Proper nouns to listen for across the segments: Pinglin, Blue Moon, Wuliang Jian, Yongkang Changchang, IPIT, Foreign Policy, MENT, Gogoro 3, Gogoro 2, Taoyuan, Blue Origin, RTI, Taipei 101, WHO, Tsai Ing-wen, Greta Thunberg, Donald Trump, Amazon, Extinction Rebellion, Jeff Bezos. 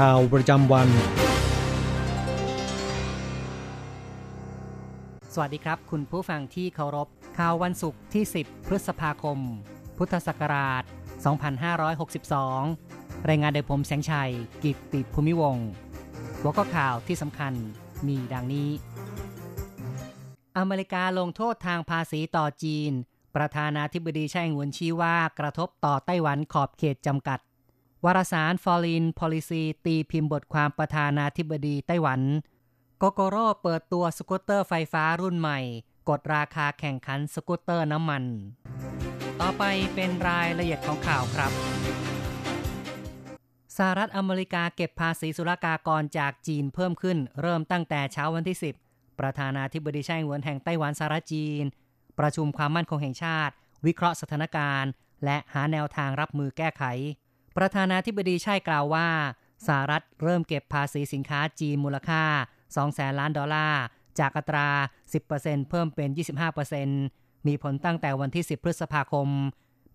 ข่าวประจำวันสวัสดีครับคุณผู้ฟังที่เคารพข่าววันศุกร์ที่10พฤษภาคมพุทธศักราช2562รายงานโดยผมแสงชัยกิตติภูมิวงศ์หัวข้อข่าวที่สำคัญมีดังนี้อเมริกาลงโทษทางภาษีต่อจีนประธานาธิบดีไช่อิงเหวินชี้ว่ากระทบต่อไต้หวันขอบเขตจำกัดวารสาร Foreign Policy ตีพิมพ์บทความประธานาธิบดีไต้หวันโกโกโร่เปิดตัวสกูตเตอร์ไฟฟ้ารุ่นใหม่กดราคาแข่งขันสกูตเตอร์น้ำมันต่อไปเป็นรายละเอียดของข่าวครับสหรัฐอเมริกาเก็บภาษีศุลกากรจากจีนเพิ่มขึ้นเริ่มตั้งแต่เช้าวันที่10ประธานาธิบดีไช่อิงเหวินแห่งไต้หวันสาธารณรัฐจีนประชุมความมั่นคงแห่งชาติวิเคราะห์สถานการณ์และหาแนวทางรับมือแก้ไขประธานาธิบดีไช่กล่าวว่าสหรัฐเริ่มเก็บภาษีสินค้าจีนมูลค่า$200,000,000จากอัตรา 10% เพิ่มเป็น 25% มีผลตั้งแต่วันที่10พฤษภาคม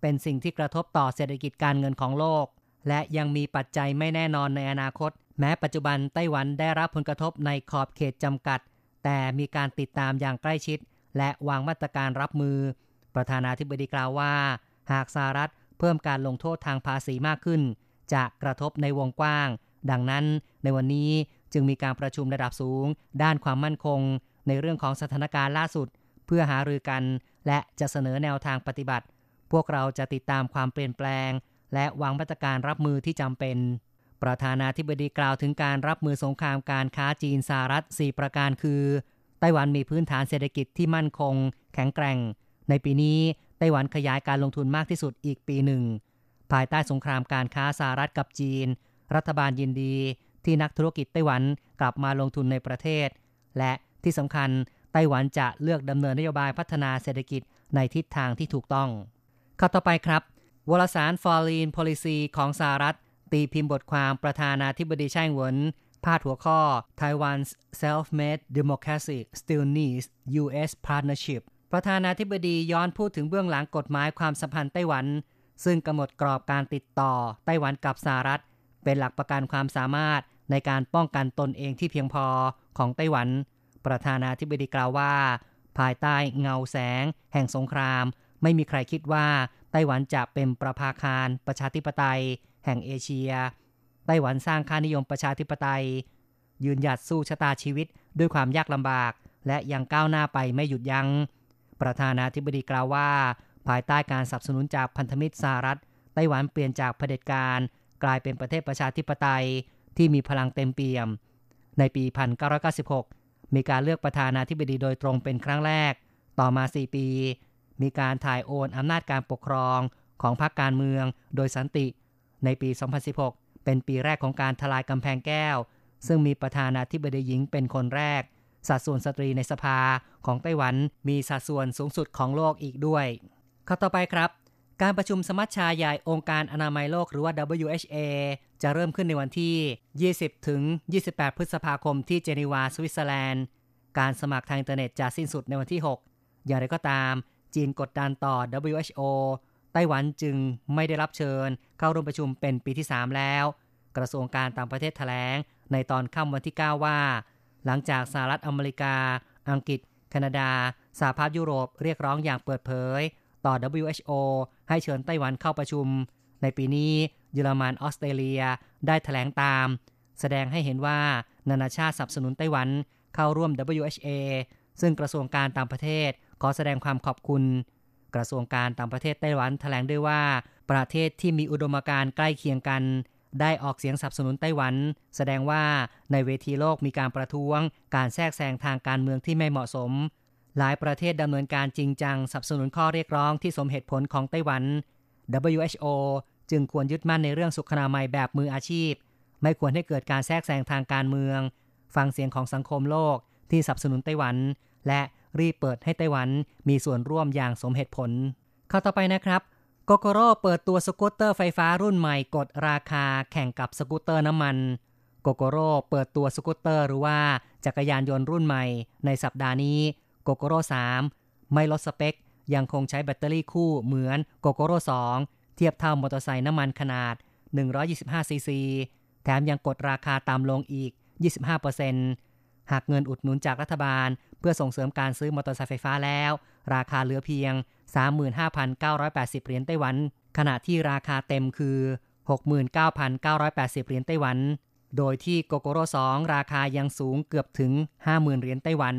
เป็นสิ่งที่กระทบต่อเศรษฐกิจการเงินของโลกและยังมีปัจจัยไม่แน่นอนในอนาคตแม้ปัจจุบันไต้หวันได้รับผลกระทบในขอบเขตจำกัดแต่มีการติดตามอย่างใกล้ชิดและวางมาตรการรับมือประธานาธิบดีกล่าวว่าหากสหรัฐเพิ่มการลงโทษทางภาษีมากขึ้นจะกระทบในวงกว้างดังนั้นในวันนี้จึงมีการประชุมระดับสูงด้านความมั่นคงในเรื่องของสถานการณ์ล่าสุดเพื่อหารือกันและจะเสนอแนวทางปฏิบัติพวกเราจะติดตามความเปลี่ยนแปลงและวางมาตรการรับมือที่จำเป็นประธานาธิบดีกล่าวถึงการรับมือสงครามการค้าจีนสหรัฐ4ประการคือไต้หวันมีพื้นฐานเศรษฐกิจที่มั่นคงแข็งแกร่งในปีนี้ไต้หวันขยายการลงทุนมากที่สุดอีกปีหนึ่งภายใต้สงครามการค้าสหรัฐกับจีนรัฐบาลยินดีที่นักธุรกิจไต้หวันกลับมาลงทุนในประเทศและที่สำคัญไต้หวันจะเลือกดำเนินนโยบายพัฒนาเศรษฐกิจในทิศทางที่ถูกต้องข้อต่อไปครับวารสาร Foreign Policy ของสหรัฐตีพิมพ์บทความประธานาธิบดีไช่อิงเหวินพาดหัวข้อ Taiwan's Self-Made Democracy Still Needs U.S. Partnership ประธานาธิบดีย้อนพูดถึงเบื้องหลังกฎหมายความสัมพันธ์ไต้หวันซึ่งกำหนดกรอบการติดต่อไต้หวันกับสหรัฐเป็นหลักประกันความสามารถในการป้องกันตนเองที่เพียงพอของไต้หวันประธานาธิบดีกล่าวว่าภายใต้เงาแสงแห่งสงครามไม่มีใครคิดว่าไต้หวันจะเป็นประภาคารประชาธิปไตยแห่งเอเชียไต้หวันสร้างค่านิยมประชาธิปไตยยืนหยัดสู้ชะตาชีวิตด้วยความยากลำบากและยังก้าวหน้าไปไม่หยุดยั้งประธานาธิบดีกล่าวว่าภายใต้การสนับสนุนจากพันธมิตรสหรัฐไต้หวันเปลี่ยนจากเผด็จการกลายเป็นประเทศประชาธิปไตยที่มีพลังเต็มเปี่ยมในปี1996มีการเลือกประธานาธิบดีโดยตรงเป็นครั้งแรกต่อมา4ปีมีการถ่ายโอนอำนาจการปกครองของพรรคการเมืองโดยสันติในปี2016เป็นปีแรกของการทลายกำแพงแก้วซึ่งมีประธานาธิบดีหญิงเป็นคนแรกสัดส่วนสตรีในสภาของไต้หวันมีสัดส่วนสูงสุดของโลกอีกด้วยข้อต่อไปครับการประชุมสมัชชาใหญ่องค์การอนามัยโลกหรือว่า WHO จะเริ่มขึ้นในวันที่20ถึง28พฤษภาคมที่เจนีวาสวิตเซอร์แลนด์การสมัครทางอินเทอร์เน็ตจะสิ้นสุดในวันที่6อย่างไรก็ตามจีนกดดันต่อ WHO ไต้หวันจึงไม่ได้รับเชิญเข้าร่วมประชุมเป็นปีที่3แล้วกระทรวงการต่างประเทศแถลงในตอนค่ำวันที่9ว่าหลังจากสหรัฐอเมริกาอังกฤษแคนาดาสหภาพยุโรปเรียกร้องอย่างเปิดเผยต่อ WHO ให้เชิญไต้หวันเข้าประชุมในปีนี้ เยอรมันออสเตรเลียได้แถลงตามแสดงให้เห็นว่านานาชาติสนับสนุนไต้หวันเข้าร่วม WHO ซึ่งกระทรวงการต่างประเทศขอแสดงความขอบคุณกระทรวงการต่างประเทศไต้หวันแถลงด้วยว่าประเทศที่มีอุดมการณ์ใกล้เคียงกันได้ออกเสียงสนับสนุนไต้หวันแสดงว่าในเวทีโลกมีการประท้วงการแทรกแซงทางการเมืองที่ไม่เหมาะสมหลายประเทศดำเนินการจริงจังสนับสนุนข้อเรียกร้องที่สมเหตุผลของไต้หวัน WHO จึงควรยึดมั่นในเรื่องสุขอนามัยแบบมืออาชีพไม่ควรให้เกิดการแทรกแซงทางการเมืองฟังเสียงของสังคมโลกที่สนับสนุนไต้หวันและรีบเปิดให้ไต้หวันมีส่วนร่วมอย่างสมเหตุผลข้อต่อไปนะครับโกโกโร่เปิดตัวสกูตเตอร์ไฟฟ้ารุ่นใหม่กดราคาแข่งกับสกูตเตอร์น้ำมันโกโกโร่เปิดตัวสกูตเตอร์หรือว่าจักรยานยนต์รุ่นใหม่ในสัปดาห์นี้โกโกโร่3ไม่ลดสเปคยังคงใช้แบตเตอรี่คู่เหมือนโกโกโร่2เทียบเท่ามอเตอร์ไซค์น้ำมันขนาด125ซีซีแถมยังกดราคาตามลงอีก 25% หากเงินอุดหนุนจากรัฐบาลเพื่อส่งเสริมการซื้อมอเตอร์ไซค์ไฟฟ้าแล้วราคาเหลือเพียง 35,980 เหรียญไต้หวันขณะที่ราคาเต็มคือ 69,980 เหรียญไต้หวันโดยที่โกโกโร่2ราคายังสูงเกือบถึง 50,000 เหรียญไต้หวัน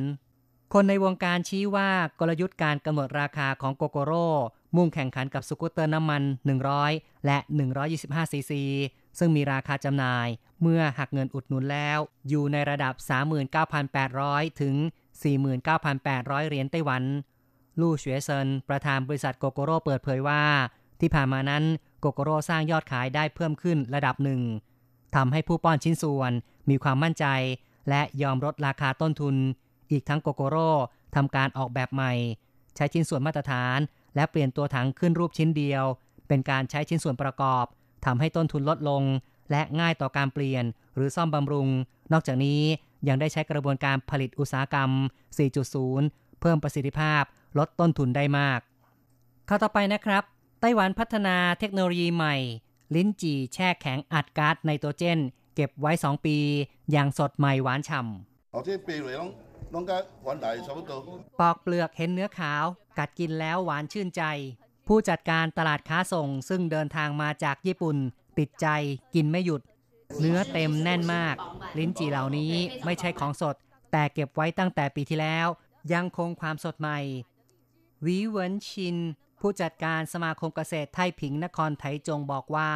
คนในวงการชี้ว่ากลยุทธ์การกำหนดราคาของโกโกโร่มุ่งแข่งขันกับสกูตเตอร์น้ำมัน100และ125ซีซีซึ่งมีราคาจำหน่ายเมื่อหักเงินอุดหนุนแล้วอยู่ในระดับ 39,800 ถึง 49,800 เหรียญไต้หวันลู่เฉวยเซินประธานบริษัทโกโกโร่เปิดเผยว่าที่ผ่านมานั้นโกโกโร่สร้างยอดขายได้เพิ่มขึ้นระดับหนึ่งทำให้ผู้ป้อนชิ้นส่วนมีความมั่นใจและยอมลดราคาต้นทุนอีกทั้งโกโกโร่ทำการออกแบบใหม่ใช้ชิ้นส่วนมาตรฐานและเปลี่ยนตัวถังขึ้นรูปชิ้นเดียวเป็นการใช้ชิ้นส่วนประกอบทำให้ต้นทุนลดลงและง่ายต่อการเปลี่ยนหรือซ่อมบำรุงนอกจากนี้ยังได้ใช้กระบวนการผลิตอุตสาหกรรม 4.0 เพิ่มประสิทธิภาพลดต้นทุนได้มากข้อต่อไปนะครับไต้หวันพัฒนาเทคโนโลยีใหม่ลิ้นจี่แช่แข็งอัดก๊าซไนโตรเจนเก็บไว้2ปีอย่างสดใหม่หวานฉ่ำปอกเปลือกเห็นเนื้อขาวกัดกินแล้วหวานชื่นใจผู้จัดการตลาดค้าส่งซึ่งเดินทางมาจากญี่ปุ่นติดใจกินไม่หยุดเนื้อเต็มแน่นมากลิ้นจี่เหล่านี้ไม่ใช่ของสดแต่เก็บไว้ตั้งแต่ปีที่แล้วยังคงความสดใหม่วีเหวินชินผู้จัดการสมาคมเกษตรไทผิงนครไถจงบอกว่า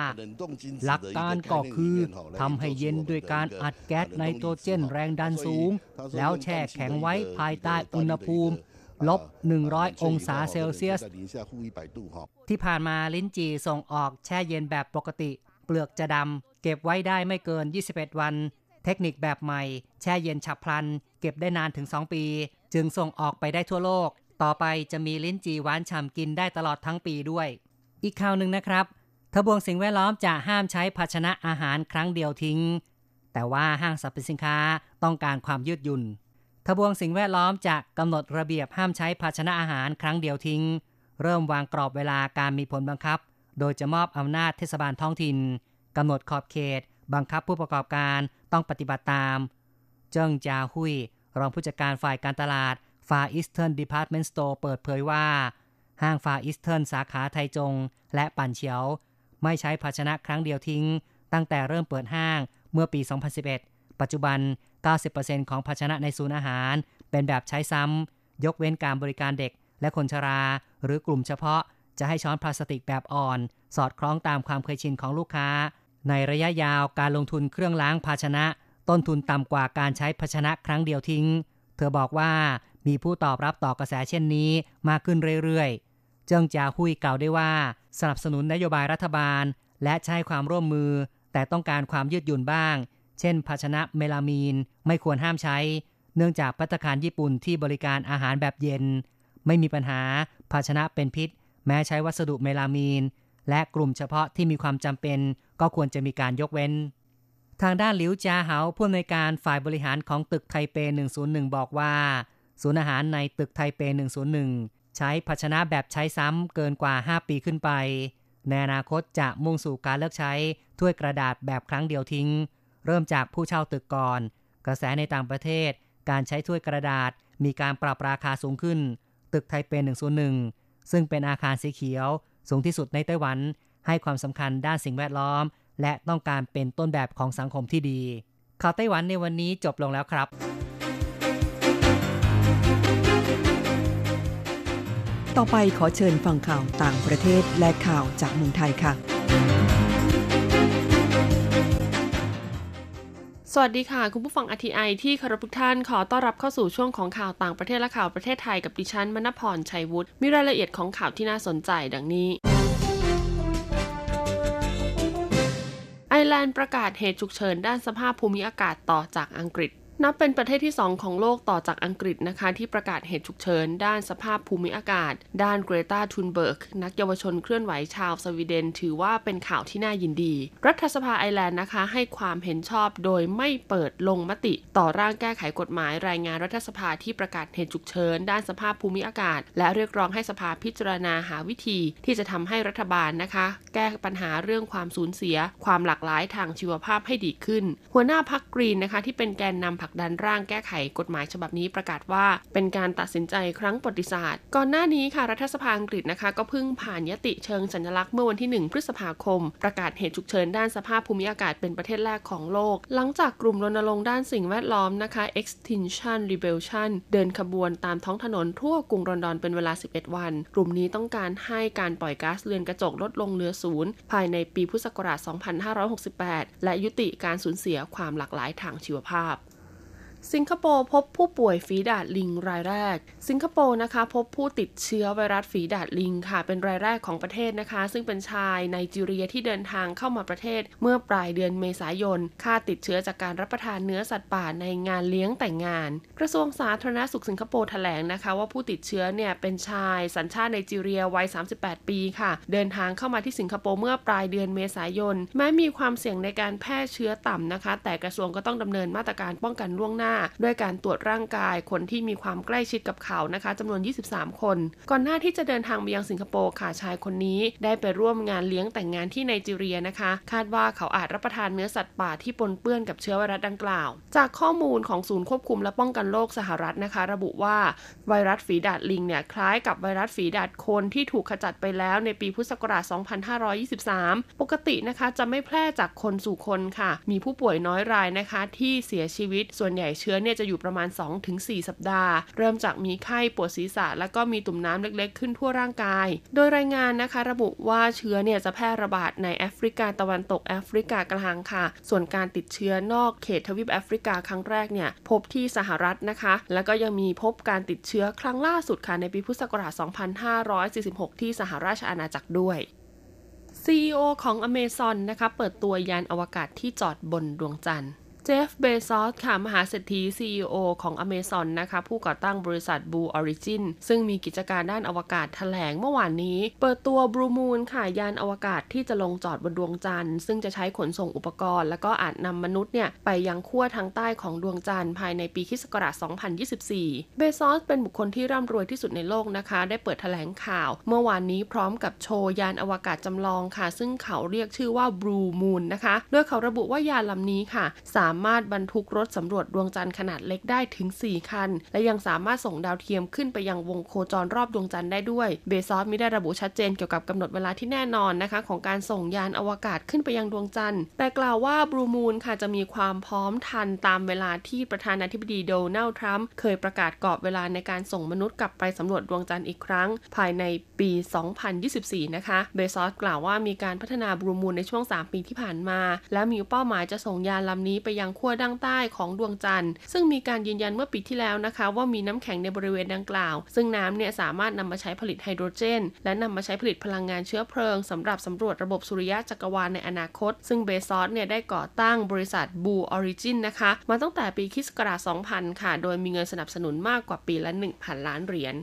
หลักการก็คือทำให้เย็นด้วยการอัดแก๊สไนโตรเจนแรงดันสูงแล้วแช่แข็งไว้ภายใต้อุณหภูมิลบ100องศาเซลเซียสที่ผ่านมาลิ้นจี่ส่งออกแช่เย็นแบบปกติเปลือกจะดำเก็บไว้ได้ไม่เกิน21วันเทคนิคแบบใหม่แช่เย็นฉับพลันเก็บได้นานถึง2ปีจึงส่งออกไปได้ทั่วโลกต่อไปจะมีลิ้นจี่หวานฉ่ำกินได้ตลอดทั้งปีด้วยอีกข่าวหนึ่งนะครับทบวงสิ่งแวดล้อมจะห้ามใช้ภาชนะอาหารครั้งเดียวทิ้งแต่ว่าห้างสรรพสินค้าต้องการความยืดหยุ่นทบวงสิ่งแวดล้อมจะกำหนดระเบียบห้ามใช้ภาชนะอาหารครั้งเดียวทิ้งเริ่มวางกรอบเวลาการมีผลบังคับโดยจะมอบอำนาจเทศบาลท้องถิ่นกำหนดขอบเขตบังคับผู้ประกอบการต้องปฏิบัติตามเจิ้งจาหุยรองผู้จัดการฝ่ายการตลาดFar Eastern Department Store เปิดเผยว่าห้าง Far Eastern สาขาไทจงและปั่นเฉียวไม่ใช้ภาชนะครั้งเดียวทิ้งตั้งแต่เริ่มเปิดห้างเมื่อปี 2011 ปัจจุบัน 90% ของภาชนะในศูนย์อาหารเป็นแบบใช้ซ้ำยกเว้นการบริการเด็กและคนชราหรือกลุ่มเฉพาะจะให้ช้อนพลาสติกแบบอ่อนสอดคล้องตามความเคยชินของลูกค้าในระยะยาวการลงทุนเครื่องล้างภาชนะต้นทุนต่ำกว่าการใช้ภาชนะครั้งเดียวทิ้งเธอบอกว่ามีผู้ตอบรับต่อกระแสเช่นนี้มากขึ้นเรื่อยๆเจิ้งจาหุยกล่าวได้ว่าสนับสนุนนโยบายรัฐบาลและใช้ความร่วมมือแต่ต้องการความยืดหยุ่นบ้างเช่นภาชนะเมลามีนไม่ควรห้ามใช้เนื่องจากภัตตาคารญี่ปุ่นที่บริการอาหารแบบเย็นไม่มีปัญหาภาชนะเป็นพิษแม้ใช้วัสดุเมลามีนและกลุ่มเฉพาะที่มีความจำเป็นก็ควรจะมีการยกเว้นทางด้านหลิวจาเหาผู้อำนวยการฝ่ายบริหารของตึกไทเป101บอกว่าศูนย์อาหารในตึกไทเป101ใช้ภาชนะแบบใช้ซ้ำเกินกว่า5ปีขึ้นไปในอนาคตจะมุ่งสู่การเลิกใช้ถ้วยกระดาษแบบครั้งเดียวทิ้งเริ่มจากผู้เช่าตึกก่อนกระแสในต่างประเทศการใช้ถ้วยกระดาษมีการปรับราคาสูงขึ้นตึกไทเป101ซึ่งเป็นอาคารสีเขียวสูงที่สุดในไต้หวัน ให้ความสำคัญด้านสิ่งแวดล้อมและต้องการเป็นต้นแบบของสังคมที่ดีข่าวไต้หวันในวันนี้จบลงแล้วครับต่อไปขอเชิญฟังข่าวต่างประเทศและข่าวจากเมืองไทยค่ะสวัสดีค่ะคุณผู้ฟัง RTI ที่เคารพทุกท่านขอต้อนรับเข้าสู่ช่วงของข่าวต่างประเทศและข่าวประเทศไทยกับดิฉันมณพรชัยวุฒิมีรายละเอียดของข่าวที่น่าสนใจดังนี้ไอร์แลนด์ประกาศเหตุฉุกเฉินด้านสภาพภูมิอากาศต่อจากอังกฤษนับเป็นประเทศที่2ของโลกต่อจากอังกฤษนะคะที่ประกาศเหตุฉุกเฉินด้านสภาพภูมิอากาศด้าน Greta Thunberg นักเยาวชนเคลื่อนไหวชาวสวีเดนถือว่าเป็นข่าวที่น่ายินดีรัฐสภาไอร์แลนด์นะคะให้ความเห็นชอบโดยไม่เปิดลงมติต่อร่างแก้ไขกฎหมายรายงานรัฐสภาที่ประกาศเหตุฉุกเฉินด้านสภาพภูมิอากาศและเรียกร้องให้สภาพิจารณาหาวิธีที่จะทำให้รัฐบาลนะคะแก้ปัญหาเรื่องความสูญเสียความหลากหลายทางชีวภาพให้ดีขึ้นหัวหน้าพรรคกรีนนะคะที่เป็นแกนนำผลักดันร่างแก้ไขกฎหมายฉบับนี้ประกาศว่าเป็นการตัดสินใจครั้งประวัติศาสตร์ก่อนหน้านี้ค่ะรัฐสภาอังกฤษนะคะก็เพิ่งผ่านยติเชิงสัญลักษณ์เมื่อวันที่1พฤษภาคมประกาศเหตุฉุกเฉินด้านสภาพภูมิอากาศเป็นประเทศแรกของโลกหลังจากกลุ่มรณรงค์ด้านสิ่งแวดล้อมนะคะ Extinction Rebellion เดินขบวนตามท้องถนนทั่วกรุงลอนดอนเป็นเวลา11วันกลุ่มนี้ต้องการให้การปล่อยก๊าซเรือนกระจกลดลงเหลือ0ภายในปีพุทธศักราช2568และยุติการสูญเสียความหลากหลายทางชีวภาพสิงคโปร์พบผู้ป่วยฝีดาษลิงรายแรกสิงคโปร์นะคะพบผู้ติดเชื้อไวรัสฝีดาษลิงค่ะเป็นรายแรกของประเทศนะคะซึ่งเป็นชายไนจีเรียที่เดินทางเข้ามาประเทศเมื่อปลายเดือนเมษายนคาดติดเชื้อจากการรับประทานเนื้อสัตว์ป่าในงานเลี้ยงแต่งงานกระทรวงสาธารณสุขสิงคโปร์แถลงนะคะว่าผู้ติดเชื้อเนี่ยเป็นชายสัญชาติไนจีเรียวัย38ปีค่ะเดินทางเข้ามาที่สิงคโปร์เมื่อปลายเดือนเมษายนแม้มีความเสี่ยงในการแพร่เชื้อต่ำนะคะแต่กระทรวงก็ต้องดำเนินมาตรการป้องกันล่วงหน้าด้วยการตรวจร่างกายคนที่มีความใกล้ชิดกับเขานะคะจำนวน23คนก่อนหน้าที่จะเดินทางไปยังสิงคโปร์ค่ะชายคนนี้ได้ไปร่วมงานเลี้ยงแต่งงานที่ไนจีเรียนะคะคาดว่าเขาอาจรับประทานเนื้อสัตว์ป่าที่ปนเปื้อนกับเชื้อไวรัสดังกล่าวจากข้อมูลของศูนย์ควบคุมและป้องกันโรคสหรัฐนะคะระบุว่าไวรัสฝีดาษลิงเนี่ยคล้ายกับไวรัสฝีดาษโคนที่ถูกขจัดไปแล้วในปีพุทธศักราช2523ปกตินะคะจะไม่แพร่จากคนสู่คนค่ะมีผู้ป่วยน้อยรายนะคะที่เสียชีวิตส่วนใหญ่เชื้อเนี่ยจะอยู่ประมาณ 2-4 สัปดาห์เริ่มจากมีไข้ปวดศีรษะแล้วก็มีตุ่มน้ำเล็กๆขึ้นทั่วร่างกายโดยรายงานนะคะระบุว่าเชื้อเนี่ยจะแพร่ระบาดในแอฟริกาตะวันตกแอฟริกากลางค่ะส่วนการติดเชื้อนอกเขตทวีปแอฟริกาครั้งแรกเนี่ยพบที่สหรัฐนะคะแล้วก็ยังมีพบการติดเชื้อครั้งล่าสุดค่ะในปีพุทธศักราช 2546 ที่สหราชอาณาจักรด้วยCEO ของ Amazon นะคะเปิดตัวยานอวกาศที่จอดบนดวงจันทร์Jeff Bezos ค่ะมหาเศรษฐี CEO ของ Amazon นะคะผู้ก่อตั้งบริษัท Blue Origin ซึ่งมีกิจการด้านอวกาศแถลงเมื่อวานนี้เปิดตัว Blue Moon ค่ะยานอวกาศที่จะลงจอดบนดวงจันทร์ซึ่งจะใช้ขนส่งอุปกรณ์แล้วก็อาจนำมนุษย์เนี่ยไปยังขั้วทางใต้ของดวงจันทร์ภายในปีค.ศ. 2024 Bezos เป็นบุคคลที่ร่ำรวยที่สุดในโลกนะคะได้เปิดแถลงข่าวเมื่อวานนี้พร้อมกับโชว์ยานอวกาศจำลองค่ะซึ่งเขาเรียกชื่อว่า Blue Moon นะคะโดยเขาระบุว่ายานลำนี้ค่ะสามารถบรรทุกรถสำรวจดวงจันทร์ขนาดเล็กได้ถึง4คันและยังสามารถส่งดาวเทียมขึ้นไปยังวงโคจรรอบดวงจันทร์ได้ด้วยเบซอสไม่ได้ระบุชัดเจนเกี่ยวกับกำหนดเวลาที่แน่นอนนะคะของการส่งยานอวกาศขึ้นไปยังดวงจันทร์แต่กล่าวว่า Blue Moon ค่ะจะมีความพร้อมทันตามเวลาที่ประธานาธิบดีโดนัลด์ทรัมป์เคยประกาศกรอบเวลาในการส่งมนุษย์กลับไปสำรวจดวงจันทร์อีกครั้งภายในปี2024นะคะเบซอสกล่าวว่ามีการพัฒนา Blue Moon ในช่วง3ปีที่ผ่านมาและมีเป้าหมายจะส่งยานลำนี้ไปยังขั้วด้านใต้ของดวงจันทร์ซึ่งมีการยืนยันเมื่อปีที่แล้วนะคะว่ามีน้ำแข็งในบริเวณดังกล่าวซึ่งน้ำเนี่ยสามารถนำมาใช้ผลิตไฮโดรเจนและนำมาใช้ผลิตพลังงานเชื้อเพลิงสำหรับสำรวจระบบสุริยะจักรวาลในอนาคตซึ่งเบซอสเนี่ยได้ก่อตั้งบริษัท Blue Origin นะคะมาตั้งแต่ปีค.ศ. 2000 ค่ะโดยมีเงินสนับสนุนมากกว่าปีละ 1,000 ล้านเหรียญ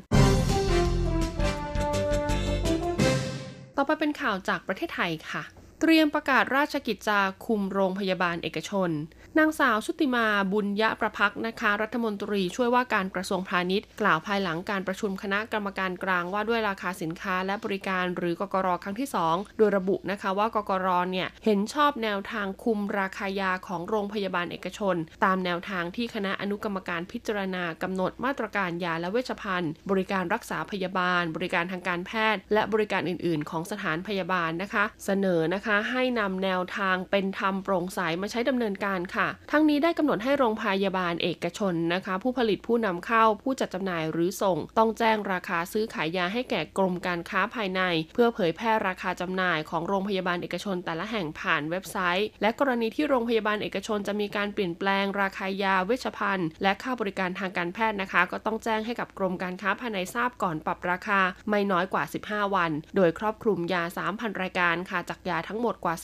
ต่อไปเป็นข่าวจากประเทศไทยค่ะ เตรียมประกาศราชกิจจาคุมโรงพยาบาลเอกชนนางสาวชุติมาบุญยประภักษ์นะคะรัฐมนตรีช่วยว่าการกระทรวงพาณิชย์กล่าวภายหลังการประชุมคณะกรรมการกลางว่าด้วยราคาสินค้าและบริการหรือกกร.ครั้งที่2โดยระบุนะคะว่ากกร.เนี่ยเห็นชอบแนวทางคุมราคายาของโรงพยาบาลเอกชนตามแนวทางที่คณะอนุกรรมการพิจารณากำหนดมาตรการยาและเวชภัณฑ์บริการรักษาพยาบาลบริการทางการแพทย์และบริการอื่นๆของสถานพยาบาลนะคะเสนอนะคะให้นำแนวทางเป็นธรรมโปร่งใสมาใช้ดำเนินการค่ะทั้งนี้ได้กำหนดให้โรงพยาบาลเอกชนนะคะผู้ผลิตผู้นำเข้าผู้จัดจำหน่ายหรือส่งต้องแจ้งราคาซื้อขายยาให้แก่กรมการค้าภายในเพื่อเผยแพร่ราคาจำหน่ายของโรงพยาบาลเอกชนแต่ละแห่งผ่านเว็บไซต์และกรณีที่โรงพยาบาลเอกชนจะมีการเปลี่ยนแปลงราคายาเวชภัณฑ์และค่าบริการทางการแพทย์นะคะก็ต้องแจ้งให้กับกรมการค้าภายในทราบก่อนปรับราคาไม่น้อยกว่า15วันโดยครอบคลุมยา 3,000 รายการค่ะจากยาทั้งหมดกว่า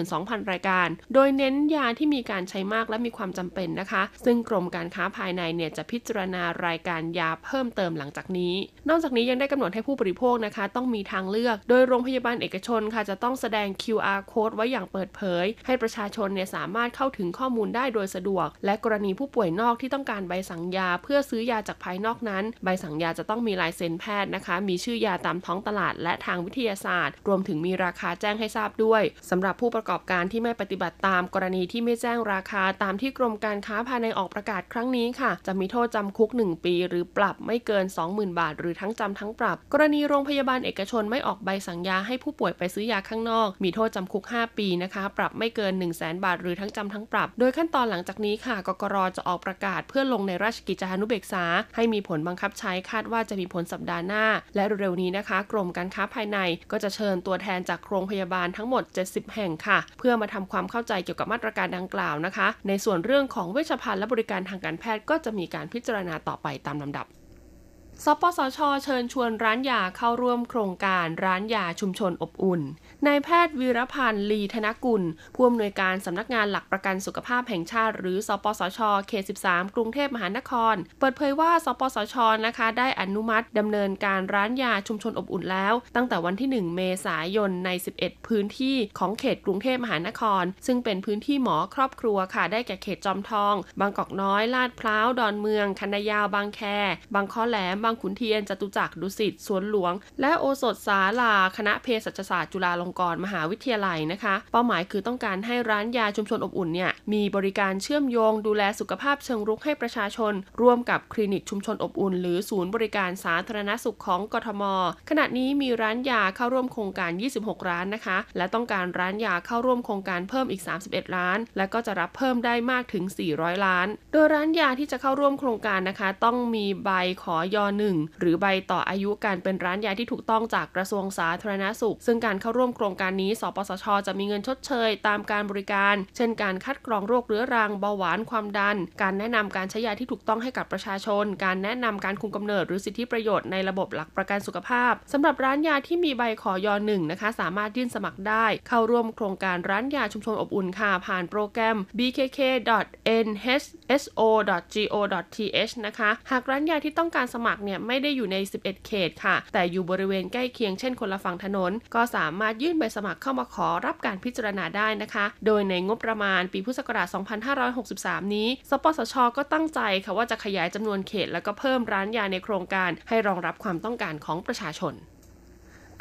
32,000 รายการโดยเน้นยาที่มีการใช้มากและมีความจำเป็นนะคะซึ่งกรมการค้าภายในเนี่ยจะพิจารณารายการยาเพิ่มเติมหลังจากนี้นอกจากนี้ยังได้กำหนดให้ผู้บริโภคนะคะต้องมีทางเลือกโดยโรงพยาบาลเอกชนค่ะจะต้องแสดง QR code ไว้อย่างเปิดเผยให้ประชาชนเนี่ยสามารถเข้าถึงข้อมูลได้โดยสะดวกและกรณีผู้ป่วยนอกที่ต้องการใบสั่งยาเพื่อซื้อยาจากภายนอกนั้นใบสั่งยาจะต้องมีลายเซ็นแพทย์นะคะมีชื่อยาตามท้องตลาดและทางวิทยาศาสตร์รวมถึงมีราคาแจ้งให้ทราบด้วยสำหรับผู้ประกอบการที่ไม่ปฏิบัติตามกรณีที่ไม่แจ้งราคาตามที่กรมการค้าภายในออกประกาศครั้งนี้ค่ะจะมีโทษจำคุก1ปีหรือปรับไม่เกิน 20,000 บาทหรือทั้งจำทั้งปรับกรณีโรงพยาบาลเอกชนไม่ออกใบสั่งยาให้ผู้ป่วยไปซื้อยาข้างนอกมีโทษจำคุก5ปีนะคะปรับไม่เกิน 100,000 บาทหรือทั้งจำทั้งปรับโดยขั้นตอนหลังจากนี้ค่ะกกร.จะออกประกาศเพื่อลงในราชกิจจานุเบกษาให้มีผลบังคับใช้คาดว่าจะมีผลสัปดาห์หน้าและเร็วๆนี้นะคะกรมการค้าภายในก็จะเชิญตัวแทนจากโรงพยาบาลทั้งหมด70แห่งค่ะเพื่อมาทำความเข้าใจเกี่ยวกับมาตรการดังกล่าวนะคะในส่วนเรื่องของเวชภัณฑ์และบริการทางการแพทย์ก็จะมีการพิจารณาต่อไปตามลำดับสปสช.เชิญชวนร้านยาเข้าร่วมโครงการร้านยาชุมชนอบอุ่นนายแพทย์วีรพันธ์ลีธนกุลผู้อำนวยการสำนักงานหลักประกันสุขภาพแห่งชาติหรือสปสช.เขต13กรุงเทพมหานครเปิดเผยว่าสปสช.นะคะได้อนุมัติดำเนินการร้านยาชุมชนอบอุ่นแล้วตั้งแต่วันที่1เมษายนใน11พื้นที่ของเขตกรุงเทพมหานครซึ่งเป็นพื้นที่หมอครอบครัวค่ะได้แก่เขตจอมทองบางกอกน้อยลาดพร้าวดอนเมืองคันนายาวบางแคบางค้อแหลมบางขุนเทียนจตุจักรดุสิตสวนหลวงและโอสถศาลาคณะเภสัชศาสตร์จุฬาลงกรณ์มหาวิทยาลัยนะคะเป้าหมายคือต้องการให้ร้านยาชุมชนอบอุ่นเนี่ยมีบริการเชื่อมโยงดูแลสุขภาพเชิงรุกให้ประชาชนร่วมกับคลินิกชุมชนอบอุ่นหรือศูนย์บริการสาธารณสุขของกทมขณะนี้มีร้านยาเข้าร่วมโครงการ26ร้านนะคะและต้องการร้านยาเข้าร่วมโครงการเพิ่มอีก31ร้านและก็จะรับเพิ่มได้มากถึง400ล้านโดยร้านยาที่จะเข้าร่วมโครงการนะคะต้องมีใบขอยหรือใบต่ออายุการเป็นร้านยาที่ถูกต้องจากกระทรวงสาธารณสุขซึ่งการเข้าร่วมโครงการนี้สปสช.จะมีเงินชดเชยตามการบริการเช่นการคัดกรองโรคเรื้อรังเบาหวานความดันการแนะนำการใช้ยาที่ถูกต้องให้กับประชาชนการแนะนำการคุมกำเนิดหรือสิทธิประโยชน์ในระบบหลักประกันสุขภาพสำหรับร้านยาที่มีใบขย.1นะคะสามารถยื่นสมัครได้เข้าร่วมโครงการร้านยาชุมชนอบอุ่นค่ะผ่านโปรแกรม bkk.nhso.go.th นะคะหากร้านยาที่ต้องการสมัครไม่ได้อยู่ใน11เขตค่ะแต่อยู่บริเวณใกล้เคียงเช่นคนละฝั่งถนนก็สามารถยื่นใบสมัครเข้ามาขอรับการพิจารณาได้นะคะโดยในงบประมาณปีพุทธศักราช2563นี้สปสช.ก็ตั้งใจค่ะว่าจะขยายจำนวนเขตแล้วก็เพิ่มร้านยาในโครงการให้รองรับความต้องการของประชาชน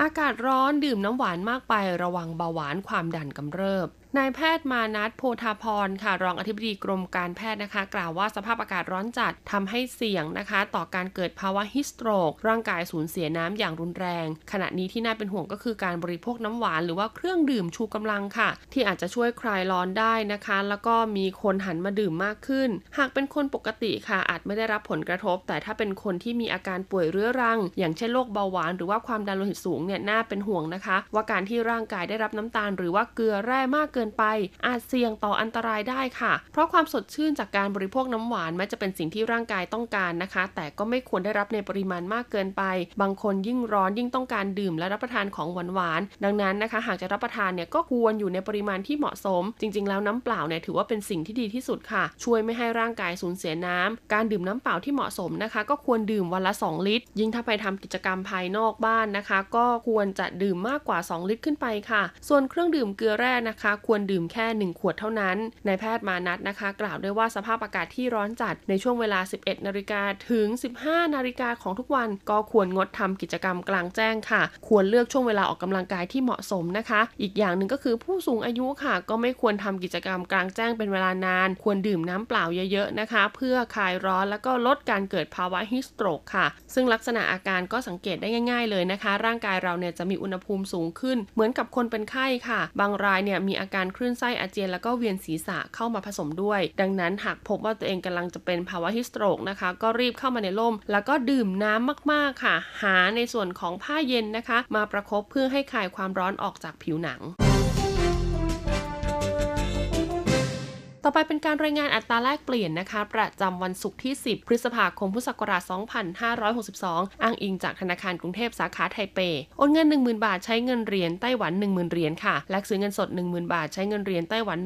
อากาศร้อนดื่มน้ำหวานมากไประวังเบาหวานความดันกำเริบนายแพทย์มานัสโพธาพรค่ะรองอธิบดีกรมการแพทย์นะคะกล่าวว่าสภาพอากาศร้อนจัดทำให้เสี่ยงนะคะต่อการเกิดภาวะฮีทสโตรกร่างกายสูญเสียน้ำอย่างรุนแรงขณะนี้ที่น่าเป็นห่วงก็คือการบริโภคน้ำหวานหรือว่าเครื่องดื่มชูกำลังค่ะที่อาจจะช่วยคลายร้อนได้นะคะแล้วก็มีคนหันมาดื่มมากขึ้นหากเป็นคนปกติค่ะอาจไม่ได้รับผลกระทบแต่ถ้าเป็นคนที่มีอาการป่วยเรื้อรังอย่างเช่นโรคเบาหวานหรือว่าความดันโลหิตสูงเนี่ยน่าเป็นห่วงนะคะว่าการที่ร่างกายได้รับน้ำตาลหรือว่าเกลือแร่มากเกิน นไปอาจเสี่ยงต่ออันตรายได้ค่ะเพราะความสดชื่นจากการบริโภคน้ำหวานแม้จะเป็นสิ่งที่ร่างกายต้องการนะคะแต่ก็ไม่ควรได้รับในปริมาณมากเกินไปบางคนยิ่งร้อนยิ่งต้องการดื่มและรับประทานของหวานๆดังนั้นนะคะหากจะรับประทานเนี่ยก็ควรอยู่ในปริมาณที่เหมาะสมจริงๆแล้วน้ำเปล่าเนี่ยถือว่าเป็นสิ่งที่ดีที่สุดค่ะช่วยไม่ให้ร่างกายสูญเสียน้ำการดื่มน้ำเปล่าที่เหมาะสมนะคะก็ควรดื่มวันละ2ลิตรยิ่งถ้าไปทำกิจกรรมภายนอกบ้านนะคะก็ควรจะดื่มมากกว่า2ลิตรขึ้นไปค่ะส่วนเครื่องดื่มเกลือแร่นะคะควรดื่มแค่1ขวดเท่านั้นนายแพทย์มานัสนะคะกล่าวด้วยว่าสภาพอากาศที่ร้อนจัดในช่วงเวลา 11:00 นถึง 15:00 นของทุกวันก็ควรงดทำกิจกรรมกลางแจ้งค่ะควรเลือกช่วงเวลาออกกำลังกายที่เหมาะสมนะคะอีกอย่างหนึ่งก็คือผู้สูงอายุค่ะก็ไม่ควรทำกิจกรรมกลางแจ้งเป็นเวลานานควรดื่มน้ำเปล่าเยอะๆนะคะเพื่อคลายร้อนแล้วก็ลดการเกิดภาวะฮีทสโตรกค่ะซึ่งลักษณะอาการก็สังเกตได้ง่ายๆเลยนะคะร่างกายเราเนี่ยจะมีอุณหภูมิสูงขึ้นเหมือนกับคนเป็นไข้ค่ะบางรายเนี่ยมีอาการคลื่นไส้อาเจียนแล้วก็เวียนศีรษะเข้ามาผสมด้วยดังนั้นหากพบว่าตัวเองกำลังจะเป็นภาวะฮีทสโตรกนะคะก็รีบเข้ามาในร่มแล้วก็ดื่มน้ำมากๆค่ะหาในส่วนของผ้าเย็นนะคะมาประคบเพื่อให้คลายความร้อนออกจากผิวหนังต่อไปเป็นการรายงานอัตราแลกเปลี่ยนนะคะประจำวันศุกร์ที่10พฤษภาคมพุทธศักราช2562อ้างอิงจากธนาคารกรุงเทพสาขาไทเปโอนเงิน 10,000 บาทใช้เงินเหรียญไต้หวัน 10,000 เหรียญค่ะแลกซื้อเงินสด 10,000 บาทใช้เงินเหรียญไต้หวัน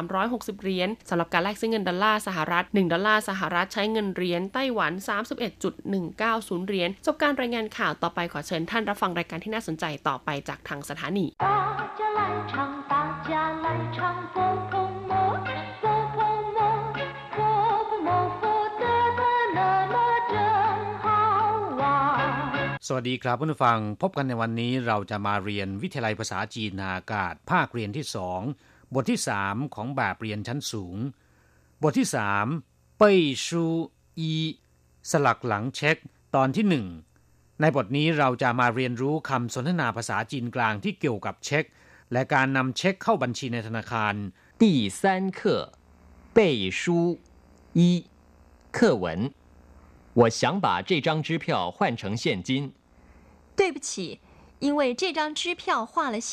1360 เหรียญสำหรับการแลกซื้อเงินดอลลาร์สหรัฐ1ดอลลาร์สหรัฐใช้เงินเหรียญไต้หวัน 31.190 เหรียญจบการรายงานข่าวต่อไปขอเชิญท่านรับฟังรายการที่น่าสนใจต่อไปจากทางสถานีสวัสดีครับเพื่อนผู้ฟังพบกันในวันนี้เราจะมาเรียนวิทยาลัยภาษาจีนทางอากาศภาคเรียนที่2บทที่3ของแบบเรียนชั้นสูงบทที่3เป้ยชูอีสลักหลังเช็คตอนที่1ในบทนี้เราจะมาเรียนรู้คำสนทนาภาษาจีนกลางที่เกี่ยวกับเช็คและการนำเช็คเข้าบัญชีในธนาคารที่3课背书一课文我想把这张支票换成现金。对不起，因为这张支票画了线，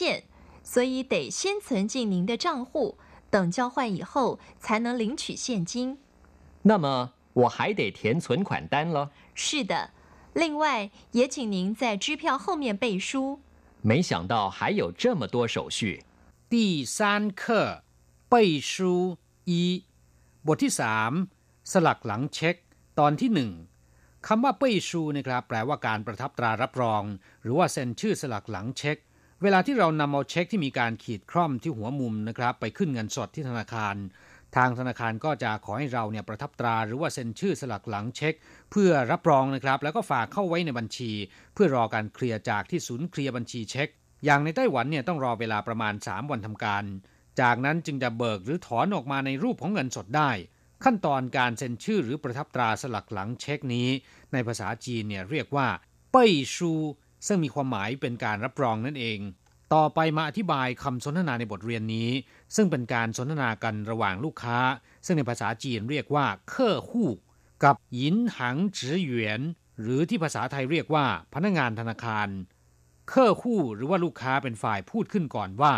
所以得先存进您的账户，等交换以后才能领取现金。那么我还得填存款单了。是的，另外也请您在支票后面背书。没想到还有这么多手续。第三课背书一，บทที่3สลักหลังเช็คตอนที่1คำว่าเป้ยชูนะครับแปลว่าการประทับตรารับรองหรือว่าเซ็นชื่อสลักหลังเช็คเวลาที่เรานำเอาเช็คที่มีการขีดคร่อมที่หัวมุมนะครับไปขึ้นเงินสดที่ธนาคารทางธนาคารก็จะขอให้เราเนี่ยประทับตราหรือว่าเซ็นชื่อสลักหลังเช็คเพื่อรับรองนะครับแล้วก็ฝากเข้าไว้ในบัญชีเพื่อรอการเคลียร์จากที่ศูนย์เคลียร์บัญชีเช็คอย่างในไต้หวันเนี่ยต้องรอเวลาประมาณ3วันทำการจากนั้นจึงจะเบิกหรือถอนออกมาในรูปของเงินสดได้ขั้นตอนการเซ็นชื่อหรือประทับตราสลักหลังเช็คนี้ในภาษาจีนเนี่ยเรียกว่าเป้ยชูซึ่งมีความหมายเป็นการรับรองนั่นเองต่อไปมาอธิบายคำสนทนาในบทเรียนนี้ซึ่งเป็นการสนทนากันระหว่างลูกค้าซึ่งในภาษาจีนเรียกว่าเคอฮู้กับยินหังจื้อเหวียนหรือที่ภาษาไทยเรียกว่าพนักงานธนาคารเคอฮู้หรือว่าลูกค้าเป็นฝ่ายพูดขึ้นก่อนว่า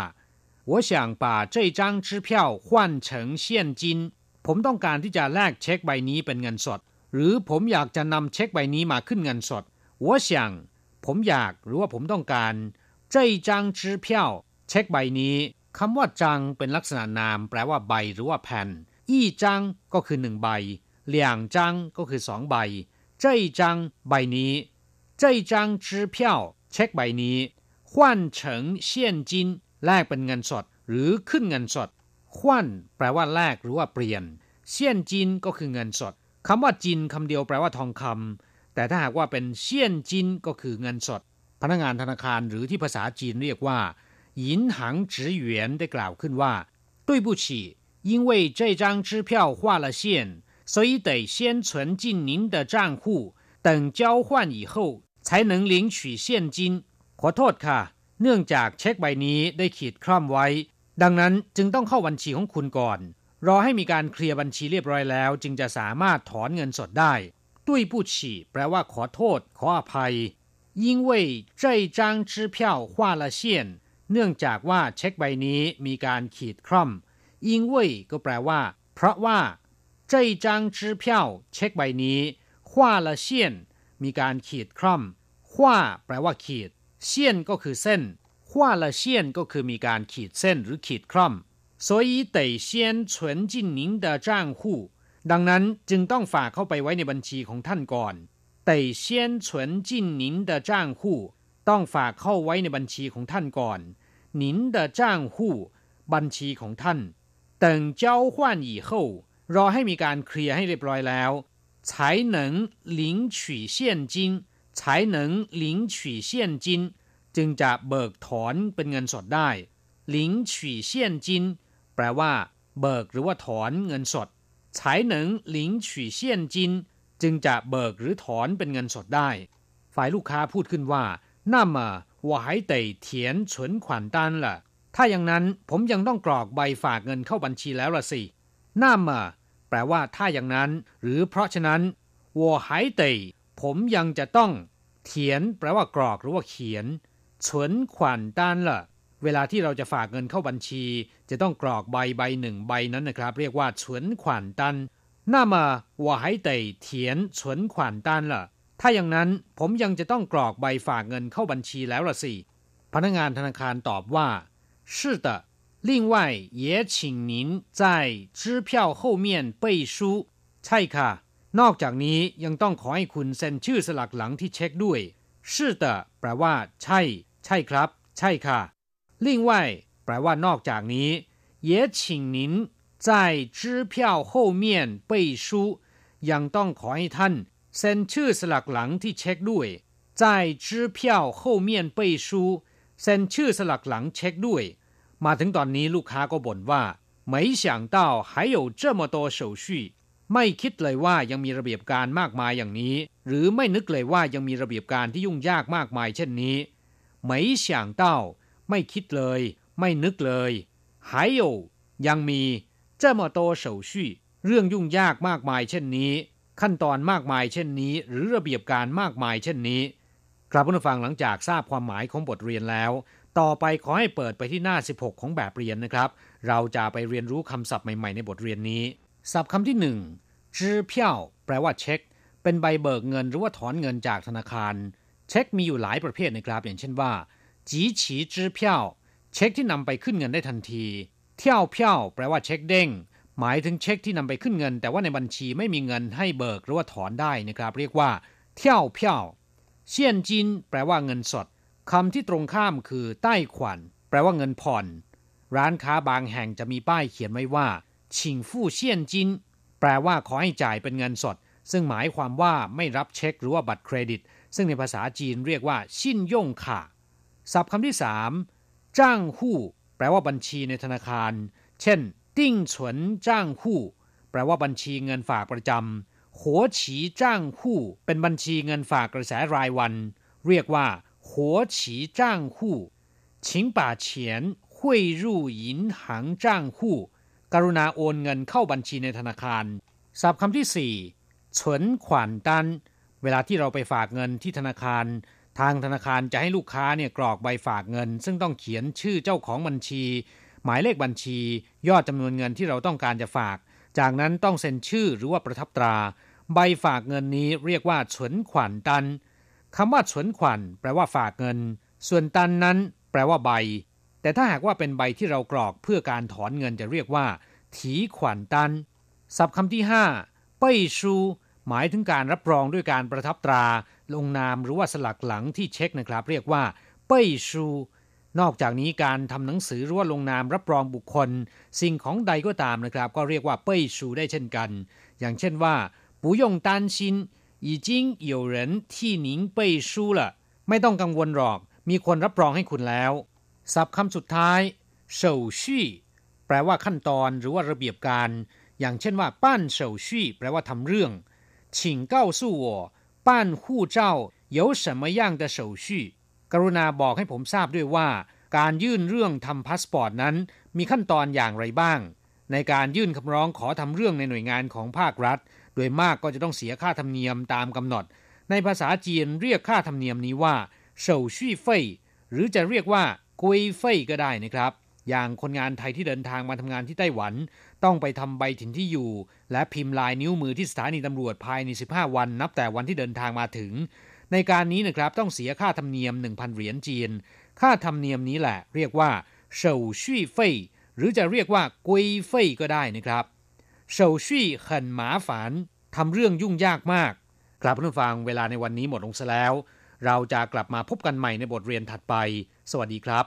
我想把这张支票换成现金ผมต้องการที่จะแลกเช็คใบนี้เป็นเงินสดหรือผมอยากจะนำเช็คใบนี้มาขึ้นเงินสด我想ผมอยากหรือว่าผมต้องการ这张支票เช็คใบนี้คำว่าจังเป็นลักษณะนามแปลว่าใบหรือว่าแผ่นอีจังก็คือ1ใบเหลี่ยงจังก็คือ2ใบ这张ใบนี้这张支票เช็คใบนี้换成现金แลกเป็นเงินสดหรือขึ้นเงินสดขวัญแปลว่าแลกหรือว่าเปลี่ยนเซียนจินก็คือเงินสดคำว่าจินคำเดียวแปลว่าทองคำแต่ถ้าหากว่าเป็นเซียนจินก็คือเงินสดพนักงานธนาคารหรือที่ภาษาจีนเรียกว่าหยินหังจื้อเหวียนได้กล่าวขึ้นว่า对不起因为这张支票画了线所以得先存进您的账户等交换以后才能领取现金ขอโทษค่ะเนื่องจากเช็คใบนี้ได้ขีดคร่อมไว้ดังนั้นจึงต้องเข้าบัญชีของคุณก่อนรอให้มีการเคลียร์บัญชีเรียบร้อยแล้วจึงจะสามารถถอนเงินสดได้ตุ้ยผู้ฉี่แปลว่าขอโทษขออภัย因为这张支票画了线เนื่องจากว่าเช็คใบนี้มีการขีดคร่อมอิงเว่ยก็แปลว่าเพราะว่าเจ้าจางจื้อเพี้ยวเช็คใบนี้ขว้าละเซียนมีการขีดคร่อมขว้าแปลว่าขีดเซียนก็คือเส้นขว้าละเซียนก็คือมีการขีดเส้นหรือขีดคร่อม所以得先存进您的账户ดังนั้นจึงต้องฝากเข้าไปไว้ในบัญชีของท่านก่อน得先存进您的账户ต้องฝากเข้าไว้ในบัญชีของท่านก่อน您的账户บัญชีของท่าน等交换以后รอให้มีการเคลียร์ให้เรียบร้อยแล้ว才能领取现金才能领取现金จึงจะเบิกถอนเป็นเงินสดได้หลิงฉี่เซียนจินแปลว่าเบิกหรือว่าถอนเงินสดใช้หนึ่งหลิงฉี่เซียนจินจึงจะเบิกหรือถอนเป็นเงินสดได้ฝ่ายลูกค้าพูดขึ้นว่าน่ามาว่าให้เตยเถียนฉวนขวัญตันล่ะถ้าอย่างนั้นผมยังต้องกรอกใบฝากเงินเข้าบัญชีแล้วล่ะสิน่ามาแปลว่าถ้าอย่างนั้นหรือเพราะฉะนั้นว่าให้เตยผมยังจะต้องเถียนแปลว่ากรอกหรือว่าเขียนฉวนขวัญตันล่ะเวลาที่เราจะฝากเงินเข้าบัญชีจะต้องกรอกใบหนึ่งใบนั้นนะครับเรียกว่าฉวนขวัญตันน่ามาว่าให้เตยเถียนฉวนขวัญตันล่ะถ้าอย่างนั้นผมยังจะต้องกรอกใบฝากเงินเข้าบัญชีแล้วล่ะสิพนักงานธนาคารตอบว่า是的另外也请您在支票后面背书ใช่ค่ะนอกจากนี้ยังต้องขอให้คุณเซ็นชื่อสลักหลังที่เช็คด้วย是的แปลว่าใช่ใช่ครับใช่ค่ะ另外แปลว่านอกจากนี้也请您在支票后面背书ยังต้องขอให้ท่านเซ็นชื่อสลักหลังที่เช็คด้วย在支票后面背书เซ็นชื่อสลักหลังเช็คด้วยมาถึงตอนนี้ลูกค้าก็บ่นว่าไม่想到还有这么多手续ไม่คิดเลยว่ายังมีระเบียบการมากมายอย่างนี้หรือไม่นึกเลยว่ายังมีระเบียบการที่ยุ่งยากมากมายเช่นนี้ไม่想到ไม่คิดเลยไม่นึกเลยหายโยยังมีเจ้ามาโตเฉาชี่เรื่องยุ่งยากมากมายเช่นนี้ขั้นตอนมากมายเช่นนี้หรือระเบียบการมากมายเช่นนี้ครับผู้ฟังหลังจากทราบความหมายของบทเรียนแล้วต่อไปขอให้เปิดไปที่หน้า16ของแบบเรียนนะครับเราจะไปเรียนรู้คำศัพท์ใหม่ๆในบทเรียนนี้ศัพท์คำที่1จื้อเพี้ยวแปลว่าเช็คเป็นใบเบิกเงินหรือว่าถอนเงินจากธนาคารเช็คมีอยู่หลายประเภทนะครับอย่างเช่นว่าจีฉีจื้อเพี้ยวเช็คที่นำไปขึ้นเงินได้ทันทีเที่ยวเพี้ยวแปลว่าเช็คเด้งหมายถึงเช็คที่นำไปขึ้นเงินแต่ว่าในบัญชีไม่มีเงินให้เบิกหรือว่าถอนได้นะครับเรียกว่าเที่ยวเพี้ยวเซียนจินแปลว่าเงินสดคำที่ตรงข้ามคือใต้ขวัญแปลว่าเงินผ่อนร้านค้าบางแห่งจะมีป้ายเขียนไว้ว่าชิงฟู่เซียนจินแปลว่าขอให้จ่ายเป็นเงินสดซึ่งหมายความว่าไม่รับเช็คหรือว่าบัตรเครดิตซึ่งในภาษาจีนเรียกว่าชินย่งค่ะศัพท์คำที่3จ้างหู้แปลว่าบัญชีในธนาคารเช่นติ้งฉวนจ้างหู้แปลว่าบัญชีเงินฝากประจำหัวฉีจ้างหู้เป็นบัญชีเงินฝากกระแสรายวันเรียกว่าหัวฉีจ้างหู้请把钱汇入银行账户กรุณาโอนเงินเข้าบัญชีในธนาคารศัพท์คำที่4ฉวนขวัญตันเวลาที่เราไปฝากเงินที่ธนาคารทางธนาคารจะให้ลูกค้าเนี่ยกรอกใบฝากเงินซึ่งต้องเขียนชื่อเจ้าของบัญชีหมายเลขบัญชียอดจำนวนเงินที่เราต้องการจะฝากจากนั้นต้องเซ็นชื่อหรือว่าประทับตราใบฝากเงินนี้เรียกว่าฉวนขวัญตันคำว่าฉวนขวัญแปลว่าฝากเงินส่วนตันนั้นแปลว่าใบแต่ถ้าหากว่าเป็นใบที่เรากรอกเพื่อการถอนเงินจะเรียกว่าถีขวัญตันศัพท์คำที่5เป้ยชูหมายถึงการรับรองด้วยการประทับตราลงนามหรือว่าสลักหลังที่เช็คนะครับเรียกว่าเป้ยชูนอกจากนี้การทำหนังสือหรือว่าลงนามรับรองบุคคลสิ่งของใดก็ตามนะครับก็เรียกว่าเป้ยชูได้เช่นกันอย่างเช่นว่า不用担心已经有人替您背书了ไม่ต้องกังวลหรอกมีคนรับรองให้คุณแล้วศัพท์คำสุดท้ายเฉาชี่แปลว่าขั้นตอนหรือว่าระเบียบการอย่างเช่นว่าปั้นเฉาชี่แปลว่าทำเรื่อง请告诉我办护照有什么样的手续กรุณาบอกให้ผมทราบด้วยว่าการยื่นเรื่องทำพาสปอร์ตนั้นมีขั้นตอนอย่างไรบ้างในการยื่นคำร้องขอทำเรื่องในหน่วยงานของภาครัฐโดยมากก็จะต้องเสียค่าธรรมเนียมตามกำหนดในภาษาจีนเรียกค่าธรรมเนียมนี้ว่าเฉาชี่เฟ่ยหรือจะเรียกว่า กุยเฟยก็ได้นะครับอย่างคนงานไทยที่เดินทางมาทำงานที่ไต้หวันต้องไปทำใบถิ่นที่อยู่และพิมพ์ลายนิ้วมือที่สถานีตำรวจภายใน15วันนับแต่วันที่เดินทางมาถึงในการนี้นะครับต้องเสียค่าธรรมเนียม 1,000 เหรียญจีนค่าธรรมเนียมนี้แหละเรียกว่าเฉาชี่เฟยหรือจะเรียกว่ากุยเฟยก็ได้นะครับเฉาชี่เหินหมาฝานทำเรื่องยุ่งยากมากครับผู้ฟังเวลาในวันนี้หมดลงซะแล้วเราจะกลับมาพบกันใหม่ในบทเรียนถัดไปสวัสดีครับ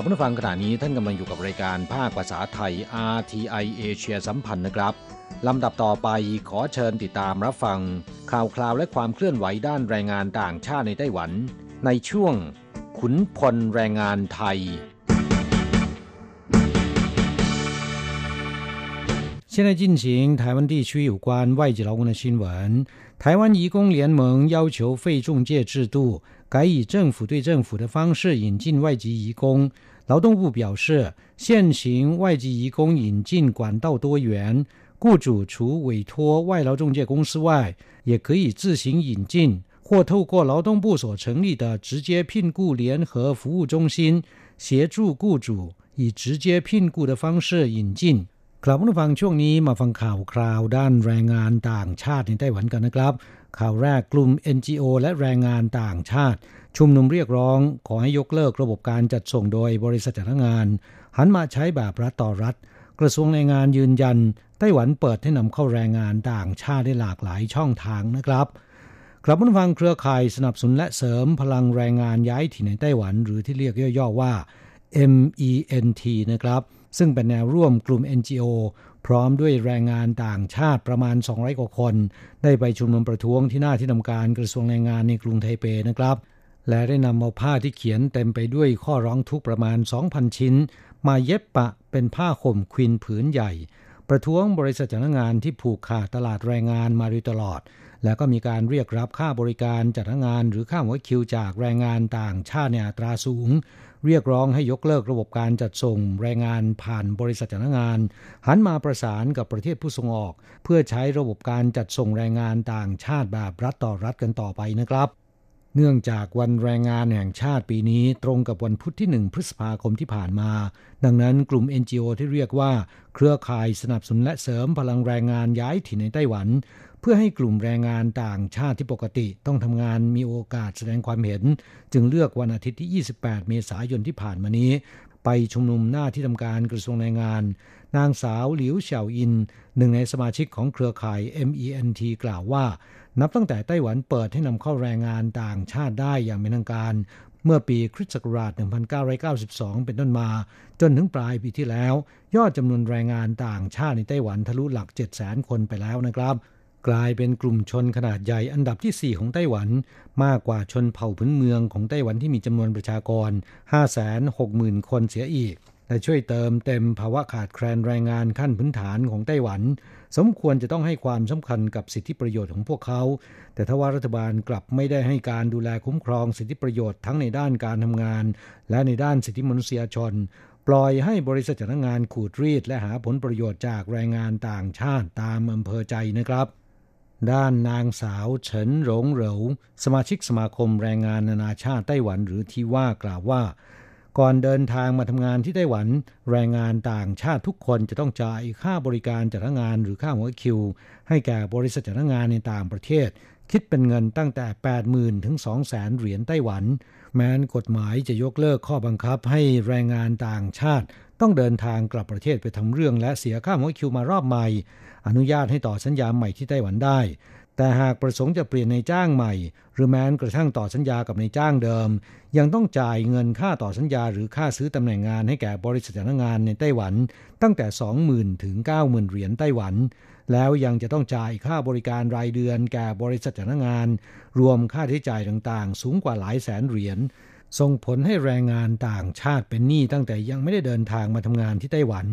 ครับผู้ฟังขณะนี้ท่านกำลังอยู่กับรายการภาคภาษาไทย RTI เอเชียสัมพันธ์นะครับลำดับต่อไปขอเชิญติดตามรับฟังข่าวคราวและความเคลื่อนไหวด้านแรงงานต่างชาติในไต้หวันในช่วงขุนพลแรงงานไทย现在进行台湾地区有关外籍劳工的新闻。台湾移工联盟要求废中介制度，改以政府对政府的方式引进外籍移工。劳动部表示，现行外籍移工引进管道多元，雇主除委托外劳中介公司外，也可以自行引进，或透过劳动部所成立的直接聘雇联合服务中心，协助雇主以直接聘雇的方式引进。กลับมาฟังช่วงนี้มาฟังข่าวคราวด้านแรงงานต่างชาติในไต้หวันกันนะครับข่าวแรกกลุ่ม NGO และแรงงานต่างชาติชุมนุมเรียกร้องขอให้ยกเลิกระบบการจัดส่งโดยบริษัทจัดงานหันมาใช้แบบรัฐต่อรัฐกระทรวงแรงงานยืนยันไต้หวันเปิดให้นำเข้าแรงงานต่างชาติได้หลากหลายช่องทางนะครับกลับมาฟังเครือข่ายสนับสนุนและเสริมพลังแรงงานย้ายถิ่นในไต้หวันหรือที่เรียกย่อๆว่า MENT นะครับซึ่งเป็นแนวร่วมกลุ่ม NGO พร้อมด้วยแรงงานต่างชาติประมาณ200กว่าคนได้ไปชุมนุมประท้วงที่หน้าที่ทำการกระทรวงแรงงานในกรุงไทเปนะครับและได้นำเอาผ้าที่เขียนเต็มไปด้วยข้อร้องทุกข์ประมาณ 2,000 ชิ้นมาเย็บปะเป็นผ้าห่มควินผืนใหญ่ประท้วงบริษัทจ้างงานที่ผูกขาดตลาดแรงงานมาโดยตลอดและก็มีการเรียกรับค่าบริการจัดงานหรือค่าหัวคิวจากแรงงานต่างชาติในอัตราสูงเรียกร้องให้ยกเลิกระบบการจัดส่งแรงงานผ่านบริษัทจัดงานหันมาประสานกับประเทศผู้ส่งออกเพื่อใช้ระบบการจัดส่งแรงงานต่างชาติแบบรัฐต่อรัฐกันต่อไปนะครับเนื่องจากวันแรงงานแห่งชาติปีนี้ตรงกับวันพุธที่1พฤษภาคมที่ผ่านมาดังนั้นกลุ่ม NGO ที่เรียกว่าเครือข่ายสนับสนุนและเสริมพลังแรงงานย้ายถิ่นในไต้หวันเพื่อให้กลุ่มแรงงานต่างชาติที่ปกติต้องทำงานมีโอกาสแสดงความเห็นจึงเลือกวันอาทิตย์ที่28เมษายนที่ผ่านมานี้ไปชุมนุมหน้าที่ทำการกระทรวงแรงงานนางสาวหลิวเฉียวอินหนึ่งในสมาชิกของเครือข่าย MENT กล่าวว่านับตั้งแต่ไต้หวันเปิดให้นำเข้าแรงงานต่างชาติได้อย่างเป็นทางการเมื่อปีคริสต์ศักราช1992เป็นต้นมาจนถึงปลายปีที่แล้วยอดจำนวนแรงงานต่างชาติในไต้หวันทะลุหลัก 700,000 คนไปแล้วนะครับกลายเป็นกลุ่มชนขนาดใหญ่อันดับที่4ของไต้หวันมากกว่าชนเผ่าพื้นเมืองของไต้หวันที่มีจำนวนประชากร 560,000 คนเสียอีกและช่วยเติมเต็มภาวะขาดแคลนแรงงานขั้นพื้นฐานของไต้หวันสมควรจะต้องให้ความสำคัญกับสิทธิประโยชน์ของพวกเขาแต่ทว่ารัฐบาลกลับไม่ได้ให้การดูแลคุ้มครองสิทธิประโยชน์ทั้งในด้านการทำงานและในด้านสิทธิมนุษยชนปล่อยให้บริษัทจ้างงานขูดรีดและหาผลประโยชน์จากแรงงานต่างชาติตามอำเภอใจนะครับ ด้านนางสาวเฉินหลงเหลวสมาชิกสมาคมแรงงานนานาชาติไต้หวันหรือที่ว่ากล่าวว่าก่อนเดินทางมาทำงานที่ไต้หวันแรงงานต่างชาติทุกคนจะต้องจ่ายค่าบริการจัดงานหรือค่าหัวคิวให้แก่บริษัทจัดงานในต่างประเทศคิดเป็นเงินตั้งแต่ 80,000 ถึง 200,000 เหรียญไต้หวันแม้นกฎหมายจะยกเลิกข้อบังคับให้แรงงานต่างชาติต้องเดินทางกลับประเทศไปทำเรื่องและเสียค่าหัวคิวมารอบใหม่อนุญาตให้ต่อสัญญาใหม่ที่ไต้หวันได้แต่หากประสงค์จะเปลี่ยนนายจ้างใหม่หรือแม้กระทั่งต่อสัญญากับนายจ้างเดิมยังต้องจ่ายเงินค่าต่อสัญญาหรือค่าซื้อตำแหน่งงานให้แก่บริษัทจ้างงานในไต้หวันตั้งแต่ 20,000 ถึง 90,000 เหรียญไต้หวันแล้วยังจะต้องจ่ายค่าบริการรายเดือนแก่บริษัทจ้างงานรวมค่าใช้จ่ายต่างๆสูงกว่าหลายแสนเหรียญส่งผลให้แรงงานต่างชาติเป็นหนี้ตั้งแต่ยังไม่ได้เดินทางมาทำงานที่ไต้หวัน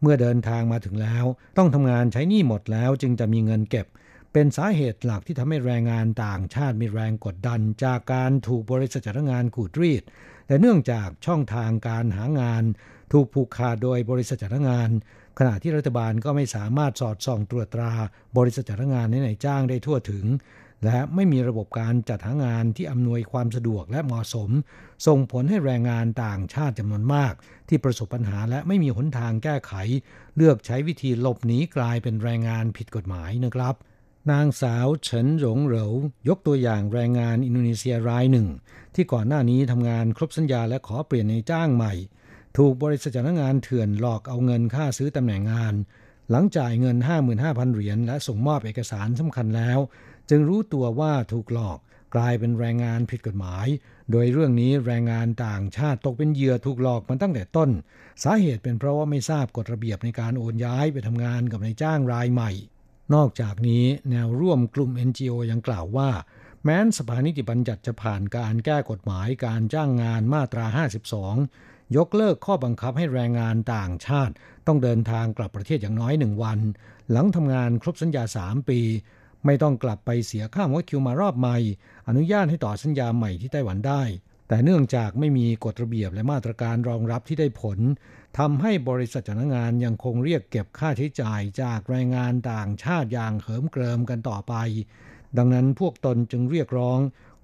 เมื่อเดินทางมาถึงแล้วต้องทำงานใช้หนี้หมดแล้วจึงจะมีเงินเก็บเป็นสาเหตุหลักที่ทำให้แรงงานต่างชาติมีแรงกดดันจากการถูกบริษัทจ้างงานขูดรีดและเนื่องจากช่องทางการหางานถูกผูกขาดโดยบริษัทจ้างงานขณะที่รัฐบาลก็ไม่สามารถสอดส่องตรวจตราบริษัทจ้างงานในนายจ้างได้ทั่วถึงและไม่มีระบบการจัดหางานที่อำนวยความสะดวกและเหมาะสมส่งผลให้แรงงานต่างชาติจำนวนมากที่ประสบปัญหาและไม่มีหนทางแก้ไขเลือกใช้วิธีหลบหนีกลายเป็นแรงงานผิดกฎหมายนะครับนางสาวเฉินหลงเหลวยกตัวอย่างแรงงานอินโดนีเซียรายหนึ่งที่ก่อนหน้านี้ทำงานครบสัญญาและขอเปลี่ยนนายจ้างใหม่ถูกบริษัทจ้างงานเถื่อนหลอกเอาเงินค่าซื้อตำแหน่งงานหลังจ่ายเงิน 55,000 เหรียญและส่งมอบเอกสารสำคัญแล้วจึงรู้ตัวว่าถูกหลอกกลายเป็นแรงงานผิดกฎหมายโดยเรื่องนี้แรงงานต่างชาติตกเป็นเหยื่อถูกหลอกมาตั้งแต่ต้นสาเหตุเป็นเพราะว่าไม่ทราบกฎระเบียบในการโอนย้ายไปทำงานกับนายจ้างรายใหม่นอกจากนี้แนวร่วมกลุ่ม NGO ยังกล่าวว่าแม้นสภานิติบัญญัติจะผ่านการแก้กฎหมายการจ้างงานมาตรา52ยกเลิกข้อบังคับให้แรงงานต่างชาติต้องเดินทางกลับประเทศอย่างน้อย1วันหลังทำงานครบสัญญา3ปีไม่ต้องกลับไปเสียค่าหัวคิวมารอบใหม่อนุญาตให้ต่อสัญญาใหม่ที่ไต้หวันได้แต่เนื่องจากไม่มีกฎระเบียบและมาตรการรองรับที่ได้ผลทำให้บริษัทจ้างงานยังคงเรียกเก็บค่าใช้จ่ายจากแรงงานต่างชาติอย่างเหิมเกริมกันต่อไปดังนั้นพวกตนจึงเรียกร้อง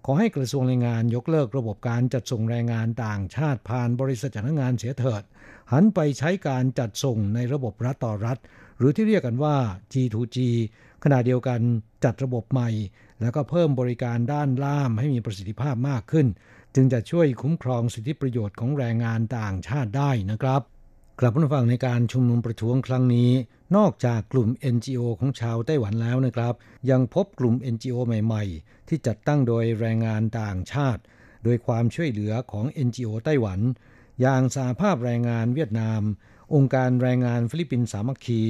ขอให้กระทรวงแรงงานยกเลิกระบบการจัดส่งแรงงานต่างชาติผ่านบริษัทจ้างงานเสียเถิดหันไปใช้การจัดส่งในระบบรัฐต่อรัฐหรือที่เรียกกันว่า G2G ขณะเดียวกันจัดระบบใหม่แล้วก็เพิ่มบริการด้านล่ามให้มีประสิทธิภาพมากขึ้นจึงจะช่วยคุ้มครองสิทธิประโยชน์ของแรงงานต่างชาติได้นะครับกลับมาฟังในการชุมนุมประท้วงครั้งนี้นอกจากกลุ่ม NGO ของชาวไต้หวันแล้วนะครับยังพบกลุ่ม NGO ใหม่ๆที่จัดตั้งโดยแรงงานต่างชาติโดยความช่วยเหลือของ NGO ไต้หวันอย่างสหภาพแรงงานเวียดนามองค์การแรงงานฟิลิปปินส์สามัคคี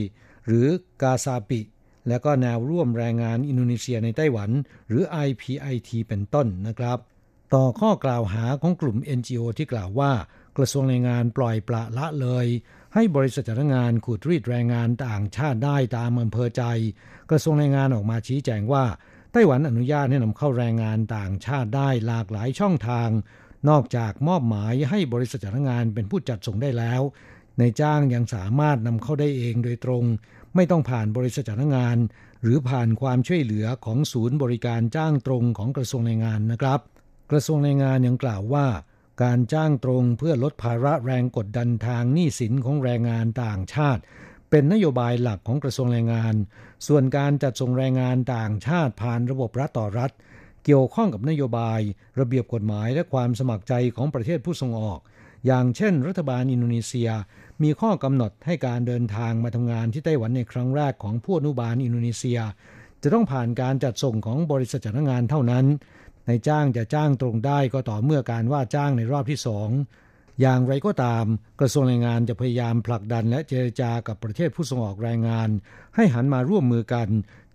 หรือกาซาปิและก็แนวร่วมแรงงานอินโดนีเซียในไต้หวันหรือ IPIT เป็นต้นนะครับต่อข้อกล่าวหาของกลุ่ม NGO ที่กล่าวว่ากระทรวงแรงงานปล่อยปละละเลยให้บริษัทจ้างงานขูดรีดแรงงานต่างชาติได้ตามอำเภอใจกระทรวงแรงงานออกมาชี้แจงว่าไต้หวันอนุญาตให้นำเข้าแรงงานต่างชาติได้หลากหลายช่องทางนอกจากมอบหมายให้บริษัทจ้างงานเป็นผู้จัดส่งได้แล้วนายจ้างยังสามารถนำเข้าได้เองโดยตรงไม่ต้องผ่านบริษัทจ้างงานหรือผ่านความช่วยเหลือของศูนย์บริการจ้างตรงของกระทรวงแรงงานนะครับกระทรวงแรงงานยังกล่าวว่าการจ้างตรงเพื่อลดภาระแรงกดดันทางหนี้สินของแรงงานต่างชาติเป็นนโยบายหลักของกระทรวงแรงงานส่วนการจัดส่งแรงงานต่างชาติผ่านระบบรัฐต่อรัฐเกี่ยวข้องกับนโยบายระเบียบกฎหมายและความสมัครใจของประเทศผู้ส่งออกอย่างเช่นรัฐบาลอินโดนีเซียมีข้อกำหนดให้การเดินทางมาทำงานที่ไต้หวันในครั้งแรกของผู้อนุบาลอินโดนีเซียจะต้องผ่านการจัดส่งของบริษัทจ้างงานเท่านั้นนายจ้างจะจ้างตรงได้ก็ต่อเมื่อการว่าจ้างในรอบที่2อย่างไรก็ตามกระทรวงแรงงานจะพยายามผลักดันและเจรจากับประเทศผู้ส่งออกแรงงานให้หันมาร่วมมือกัน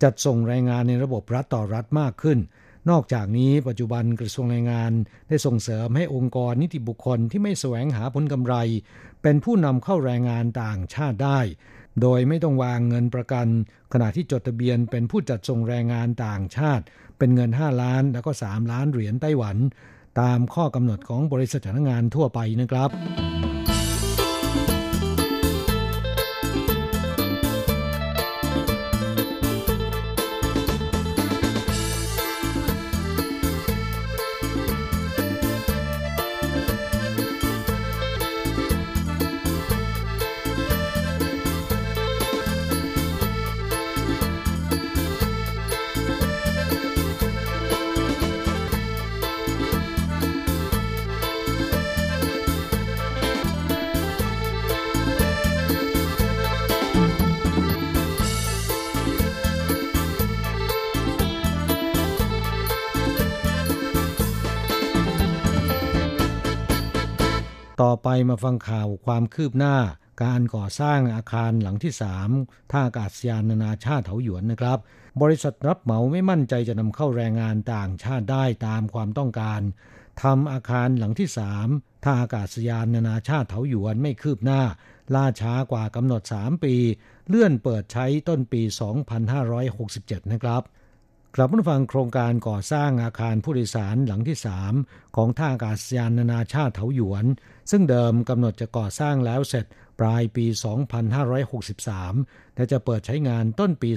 จัดส่งแรงงานในระบบรัฐต่อรัฐมากขึ้นนอกจากนี้ปัจจุบันกระทรวงแรงงานได้ส่งเสริมให้องค์กรนิติบุคคลที่ไม่แสวงหาผลกำไรเป็นผู้นำเข้าแรงงานต่างชาติได้โดยไม่ต้องวางเงินประกันขณะที่จดทะเบียนเป็นผู้จัดส่งแรงงานต่างชาติเป็นเงิน5ล้านแล้วก็3ล้านเหรียญไต้หวันตามข้อกำหนดของบริษัทจ้างงานทั่วไปนะครับ ต่อไปมาฟังข่าวความคืบหน้าการก่อสร้างอาคารหลังที่3ท่าอากาศยานนานาชาติเถาหยวนนะครับบริษัทรับเหมาไม่มั่นใจจะนำเข้าแรงงานต่างชาติได้ตามความต้องการทำอาคารหลังที่3ท่าอากาศยานนานาชาติเถาหยวนไม่คืบหน้าล่าช้ากว่ากำหนด3ปีเลื่อนเปิดใช้ต้นปี2567นะครับกลับมาฟังโครงการก่อสร้างอาคารผู้โดยสารหลังที่3ของท่าอากาศยานนานาชาติเถาหยวนซึ่งเดิมกำหนดจะก่อสร้างแล้วเสร็จปลายปี2563และจะเปิดใช้งานต้นปี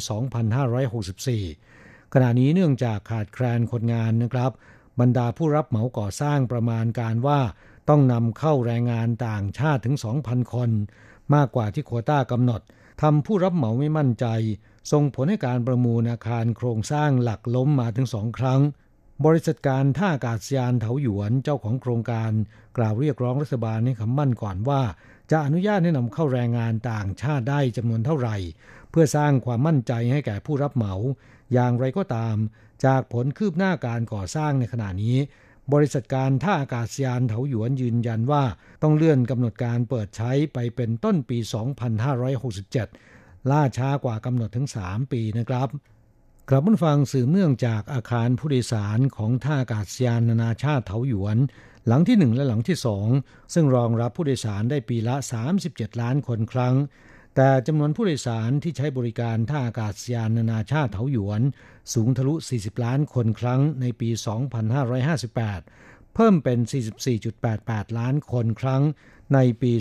2564ขณะนี้เนื่องจากขาดแคลนคนงานนะครับบรรดาผู้รับเหมาก่อสร้างประมาณการว่าต้องนำเข้าแรงงานต่างชาติถึง 2,000 คนมากกว่าที่โควต้ากำหนดทำผู้รับเหมาไม่มั่นใจส่งผลให้การประมูลอาคารโครงสร้างหลักล้มมาถึง2ครั้งบริษัทการท่าอากาศยานเถาหยวนเจ้าของโครงการกล่าวเรียกร้องรัฐบาลให้คำมั่นก่อนว่าจะอนุญาตให้นำเข้าแรงงานต่างชาติได้จำนวนเท่าไหร่เพื่อสร้างความมั่นใจให้แก่ผู้รับเหมาอย่างไรก็ตามจากผลคืบหน้าการก่อสร้างในขณะนี้บริษัทการท่าอากาศยานเถาหยวนยืนยันว่าต้องเลื่อนกำหนดการเปิดใช้ไปเป็นต้นปี2567ล่าช้ากว่ากำหนดถึง3ปีนะครับกลับมาฟังสื่อเนื่องจากอาคารผู้โดยสารของท่าอากาศยานนานาชาติเถาหยวนหลังที่1และหลังที่2ซึ่งรองรับผู้โดยสารได้ปีละ37ล้านคนครั้งแต่จำนวนผู้โดยสารที่ใช้บริการท่าอากาศยานนานาชาติเถาหยวนสูงทะลุ40ล้านคนครั้งในปี2558เพิ่มเป็น 44.88 ล้านคนครั้งในปี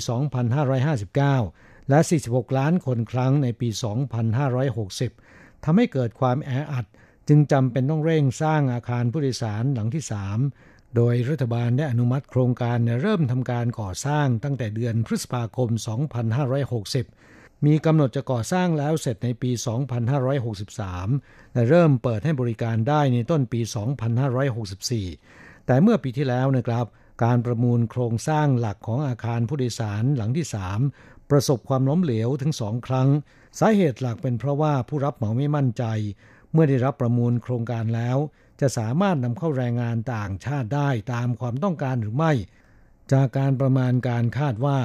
2559และ46ล้านคนครั้งในปี2560ทำให้เกิดความแออัดจึงจำเป็นต้องเร่งสร้างอาคารผู้โดยสารหลังที่3โดยรัฐบาลได้อนุมัติโครงการเริ่มทำการก่อสร้างตั้งแต่เดือนพฤษภาคม2560มีกำหนดจะก่อสร้างแล้วเสร็จในปี 2563 และเริ่มเปิดให้บริการได้ในต้นปี 2564 แต่เมื่อปีที่แล้วนะครับการประมูลโครงสร้างหลักของอาคารผู้โดยสารหลังที่ 3 ประสบความล้มเหลวถึง 2 ครั้งสาเหตุหลักเป็นเพราะว่าผู้รับเหมาไม่มั่นใจเมื่อได้รับประมูลโครงการแล้วจะสามารถนำเข้าแรงงานต่างชาติได้ตามความต้องการหรือไม่จากการประมาณการคาดว่า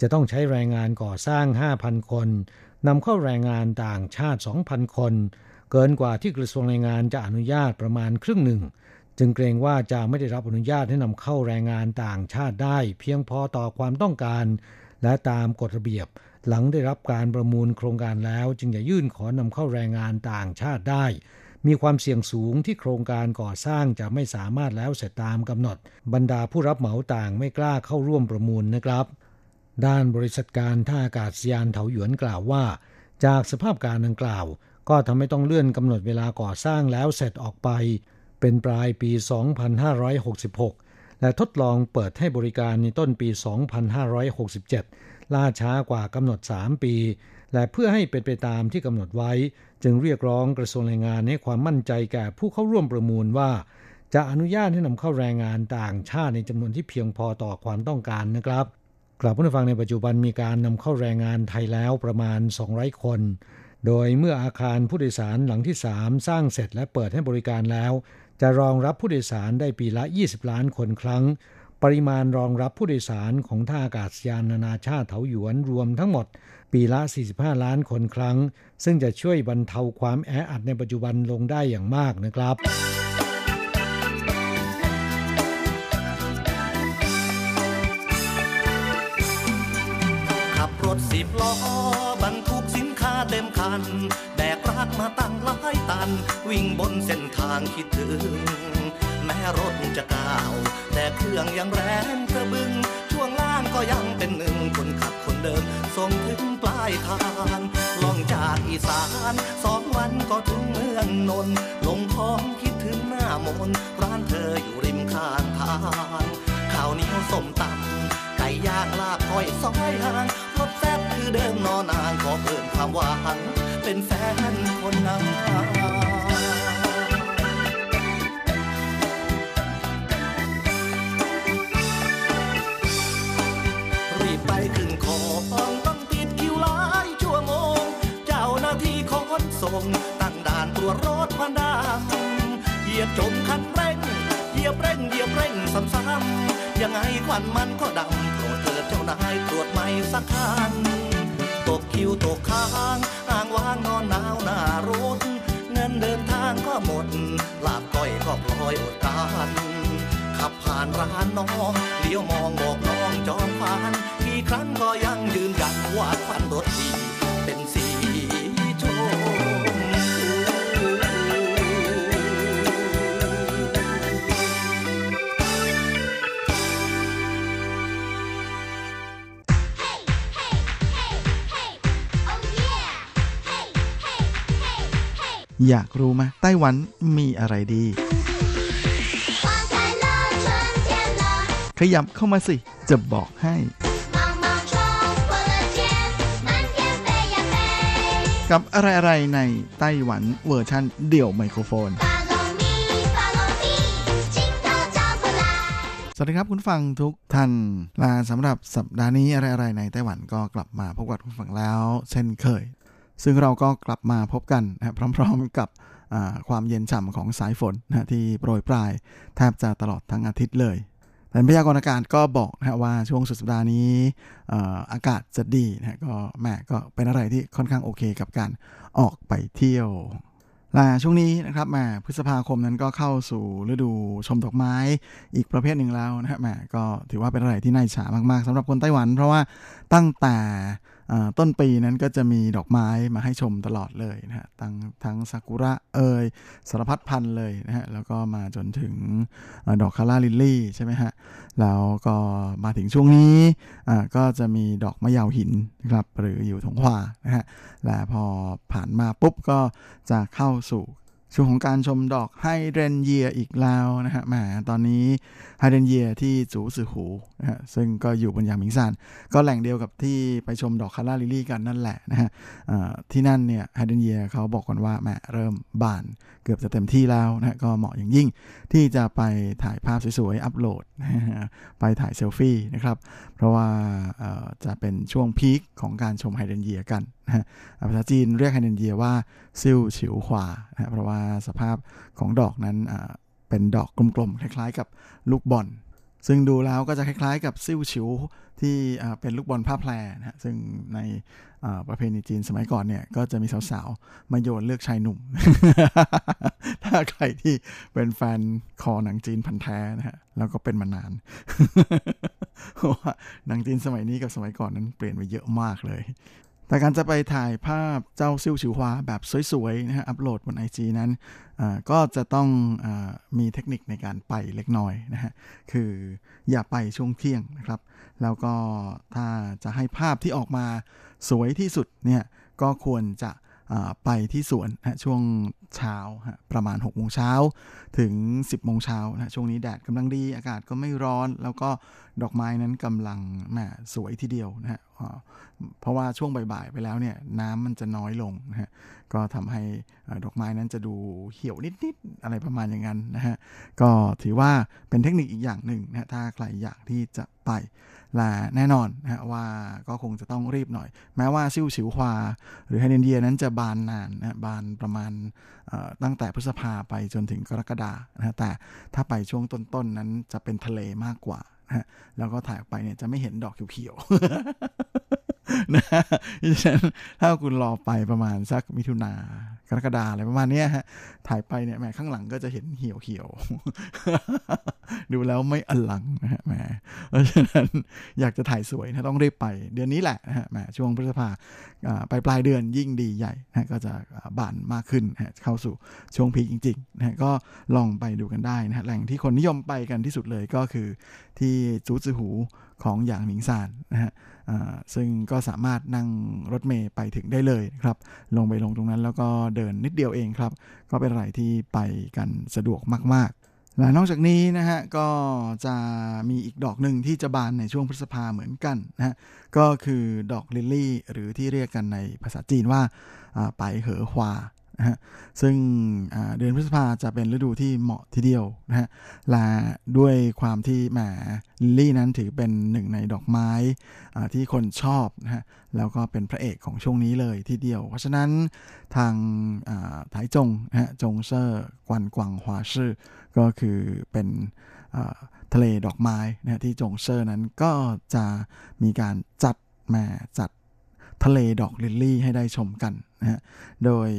จะต้องใช้แรงงานก่อสร้าง 5,000 คนนำเข้าแรงงานต่างชาติ 2,000 คนเกินกว่าที่กระทรวงแรงงานจะอนุญาตประมาณครึ่งหนึ่งจึงเกรงว่าจะไม่ได้รับอนุญาตให้นำเข้าแรงงานต่างชาติได้เพียงพอต่อความต้องการและตามกฎระเบียบหลังได้รับการประมูลโครงการแล้วจึงจะยื่นขอนำเข้าแรงงานต่างชาติได้มีความเสี่ยงสูงที่โครงการก่อสร้างจะไม่สามารถแล้วเสร็จตามกำหนดบรรดาผู้รับเหมาต่างไม่กล้าเข้าร่วมประมูลนะครับด้านบริษัทการท่าอากาศยานเถาหยวนกล่าวว่าจากสภาพการดังกล่าวก็ทำให้ต้องเลื่อนกำหนดเวลาก่อสร้างแล้วเสร็จออกไปเป็นปลายปี 2566 และทดลองเปิดให้บริการในต้นปี 2567 ล่าช้ากว่ากำหนด3ปีและเพื่อให้เป็นไปตามที่กำหนดไว้จึงเรียกร้องกระทรวงแรงงานให้ความมั่นใจแก่ผู้เข้าร่วมประมูลว่าจะอนุญาตให้นำเข้าแรงงานต่างชาติในจำนวนที่เพียงพอต่อความต้องการนะครับกล่าวผู้ฟังในปัจจุบันมีการนำเข้าแรงงานไทยแล้วประมาณ200คนโดยเมื่ออาคารผู้โดยสารหลังที่3สร้างเสร็จและเปิดให้บริการแล้วจะรองรับผู้โดยสารได้ปีละ20ล้านคนครั้งปริมาณรองรับผู้โดยสารของท่าอากาศยานนานาชาติเถาหยวนรวมทั้งหมดปีละ45ล้านคนครั้งซึ่งจะช่วยบรรเทาความแออัดในปัจจุบันลงได้อย่างมากนะครับ10ล้อบรรทุกสินค้าเต็มคันแบกรากมาตั้งหลายตันวิ่งบนเส้นทางคิดถึงแม้รถจะเก่าแต่เครื่องยังแรงกระบึงช่วงล่างก็ยังเป็นหนึ่งคนขับคนเดิมส่งถึงปลายทางล่องจากอีสาน2วันก็ถึงเมืองนนท์ลงของคิดถึงหน้ามนร้านเธออยู่ริมข้างทางข้าวเหนียวส้มตำไก่ย่างลาบก้อยซอยหางรถแซ่บคือเดิมนอนนานขอเพิ่มความหวังเป็นแฟนคนนั้นรีบไปขึ้นของต้องติดคิวหลายชั่วโมงเจ้าหน้าที่ขนส่งตั้งด่านตรวจรถควันดำเหยียบจมคันเร่งเหยียบเร่งซ้ำๆยังไงควันมันก็ดำ เจ้านายตรวจไม่สักคันตกคิวตกค้างอ้างว้างนอนหนาวหน้ารถเงินเดินทางก็หมดลาบก้อยก็พลอยอดการขับผ่านร้านน้องเลี้ยวมองบอกน้องจอมพานกี่ครั้งก็ยังยืนยันว่าฝันรถดีเป็นสีชมอยากรู้ไหมไต้หวันมีอะไรดีขยับเข้ามาสิจะบอกให้กับอะไรๆในไต้หวันเวอร์ชันเดี่ยวไมโครโฟนสวัสดีครับคุณฟังทุกท่านและสำหรับสัปดาห์นี้อะไรๆในไต้หวันก็กลับมาพบกับคุณฟังแล้วเช่นเคยซึ่งเราก็กลับมาพบกันนะพร้อมๆกับความเย็นฉ่ำของสายฝนนะที่โปรยปลายแทบจะตลอดทั้งอาทิตย์เลยแต่พยากรณ์อากาศก็บอกนะว่าช่วงสุดสัปดาห์นี้อากาศจะดีนะก็แม่ก็เป็นอะไรที่ค่อนข้างโอเคกับการออกไปเที่ยวและช่วงนี้นะครับแม่พฤษภาคมนั้นก็เข้าสู่ฤดูชมดอกไม้อีกประเภทหนึ่งแล้วนะแม่ก็ถือว่าเป็นอะไรที่น่าอิจฉามากๆสำหรับคนไต้หวันเพราะว่าตั้งแต่ต้นปีนั้นก็จะมีดอกไม้มาให้ชมตลอดเลยนะฮะทั้งซากุระเอ่ยสารพัดพันธุ์เลยนะฮะแล้วก็มาจนถึงดอกคาราลิลลี่ใช่ไหมฮะแล้วก็มาถึงช่วงนี้ก็จะมีดอกมะยาวหินนะครับหรืออยู่ทงควานะฮะและพอผ่านมาปุ๊บก็จะเข้าสู่ช่วงของการชมดอกไฮเดรนเยียอีกแล้วนะฮะแหมตอนนี้ไฮเดรนเยียที่จูซือหูนะฮะซึ่งก็อยู่บนยางมิงซานก็แหล่งเดียวกับที่ไปชมดอกคาราลิลี่กันนั่นแหละนะฮะที่นั่นเนี่ยไฮเดรนเยียเขาบอกกันว่าแหมเริ่มบานเกือบจะเต็มที่แล้วนะฮะก็เหมาะอย่างยิ่งที่จะไปถ่ายภาพสวยๆอัพโหลดไปถ่ายเซลฟี่นะครับเพราะว่าจะเป็นช่วงพีคของการชมไฮเดรนเยียกันภาษาจีนเรียกไฮเดรนเยียว่าซิ่วฉิวขวานะเพราะว่าสภาพของดอกนั้นเป็นดอกกลมๆคล้ายๆกับลูกบอลซึ่งดูแล้วก็จะคล้ายๆกับซิ่วฉิวที่เป็นลูกบอลผ้าแพรนะซึ่งในประเพณีจีนสมัยก่อนเนี่ยก็จะมีสาวๆมาโยนเลือกชายหนุ่ม ถ้าใครที่เป็นแฟนคอหนังจีนพันธุ์แท้นะฮะแล้วก็เป็นมานาน เพราะว่าหนังจีนสมัยนี้กับสมัยก่อนนั้นเปลี่ยนไปเยอะมากเลยแต่การจะไปถ่ายภาพเจ้าซิ่วฉิวฮวาแบบสวยๆนะฮะอัพโหลดบน IG นั้นก็จะต้องมีเทคนิคในการไปเล็กน้อยนะฮะคืออย่าไปช่วงเที่ยงนะครับแล้วก็ถ้าจะให้ภาพที่ออกมาสวยที่สุดเนี่ยก็ควรจะไปที่สวนนะช่วงเช้าประมาณ 6:00 นถึง 10:00 นนะช่วงนี้แดดกำลังดีอากาศก็ไม่ร้อนแล้วก็ดอกไม้นั้นกำลังสวยทีเดียวนะฮะเพราะว่าช่วงบ่ายๆไปแล้วเนี่ยน้ำมันจะน้อยลงนะฮะก็ทำให้ดอกไม้นั้นจะดูเหี่ยวนิดๆอะไรประมาณอย่างนั้นนะฮะก็ถือว่าเป็นเทคนิคอีกอย่างหนึ่งนะถ้าใครอยากที่จะไปและแน่นอนนะฮะว่าก็คงจะต้องรีบหน่อยแม้ว่าซิ่วฉิวฮวาหรือไฮเดรนเยียนั้นจะบานนานนะบานประมาณตั้งแต่พฤษภาไปจนถึงกรกฎานะแต่ถ้าไปช่วงต้นๆ นั้นจะเป็นทะเลมากกว่านะแล้วก็ถ่ายออกไปเนี่ยจะไม่เห็นดอกเขียวๆนะฉะนั้นถ้าคุณรอไปประมาณสักมิถุนากรกฎาอะไรประมาณนี้ฮะถ่ายไปเนี่ยแหมข้างหลังก็จะเห็นเหี่ยวๆดูแล้วไม่อลังนะฮะแหมเพราะฉะนั้นอยากจะถ่ายสวยนะต้องรีบไปเดือนนี้แหละนะฮะแหมช่วงพฤษภาไปปลายเดือนยิ่งดีใหญ่นะก็จะบานมากขึ้นนะเข้าสู่ช่วงพีคจริงๆนะก็ลองไปดูกันได้นะแหล่งที่คนนิยมไปกันที่สุดเลยก็คือที่จูซือหูของหยางหนิงซานนะฮะซึ่งก็สามารถนั่งรถเมล์ไปถึงได้เลยครับลงไปลงตรงนั้นแล้วก็เดินนิดเดียวเองครับก็เป็นอะไรที่ไปกันสะดวกมากๆและนอกจากนี้นะฮะก็จะมีอีกดอกหนึ่งที่จะบานในช่วงพฤษภาเหมือนกันนะฮะก็คือดอกลิลลี่หรือที่เรียกกันในภาษาจีนว่าไปเหอฮวานะฮะซึ่งเดือนพฤษภาจะเป็นฤดูที่เหมาะทีเดียวนะฮะและด้วยความที่แหมลิลลี่นั้นถือเป็นหนึ่งในดอกไม้ที่คนชอบนะฮะแล้วก็เป็นพระเอกของช่วงนี้เลยทีเดียวเพราะฉะนั้นทางไถจงนะฮะจงเซ่อกวนกวังฮวาชื่อก็คือเป็น ทะเลดอกไม้นะที่จงเชอนั้นก็จะมีการจัดทะเลดอกลิลลี่ให้ได้ชมกันนะฮะโดย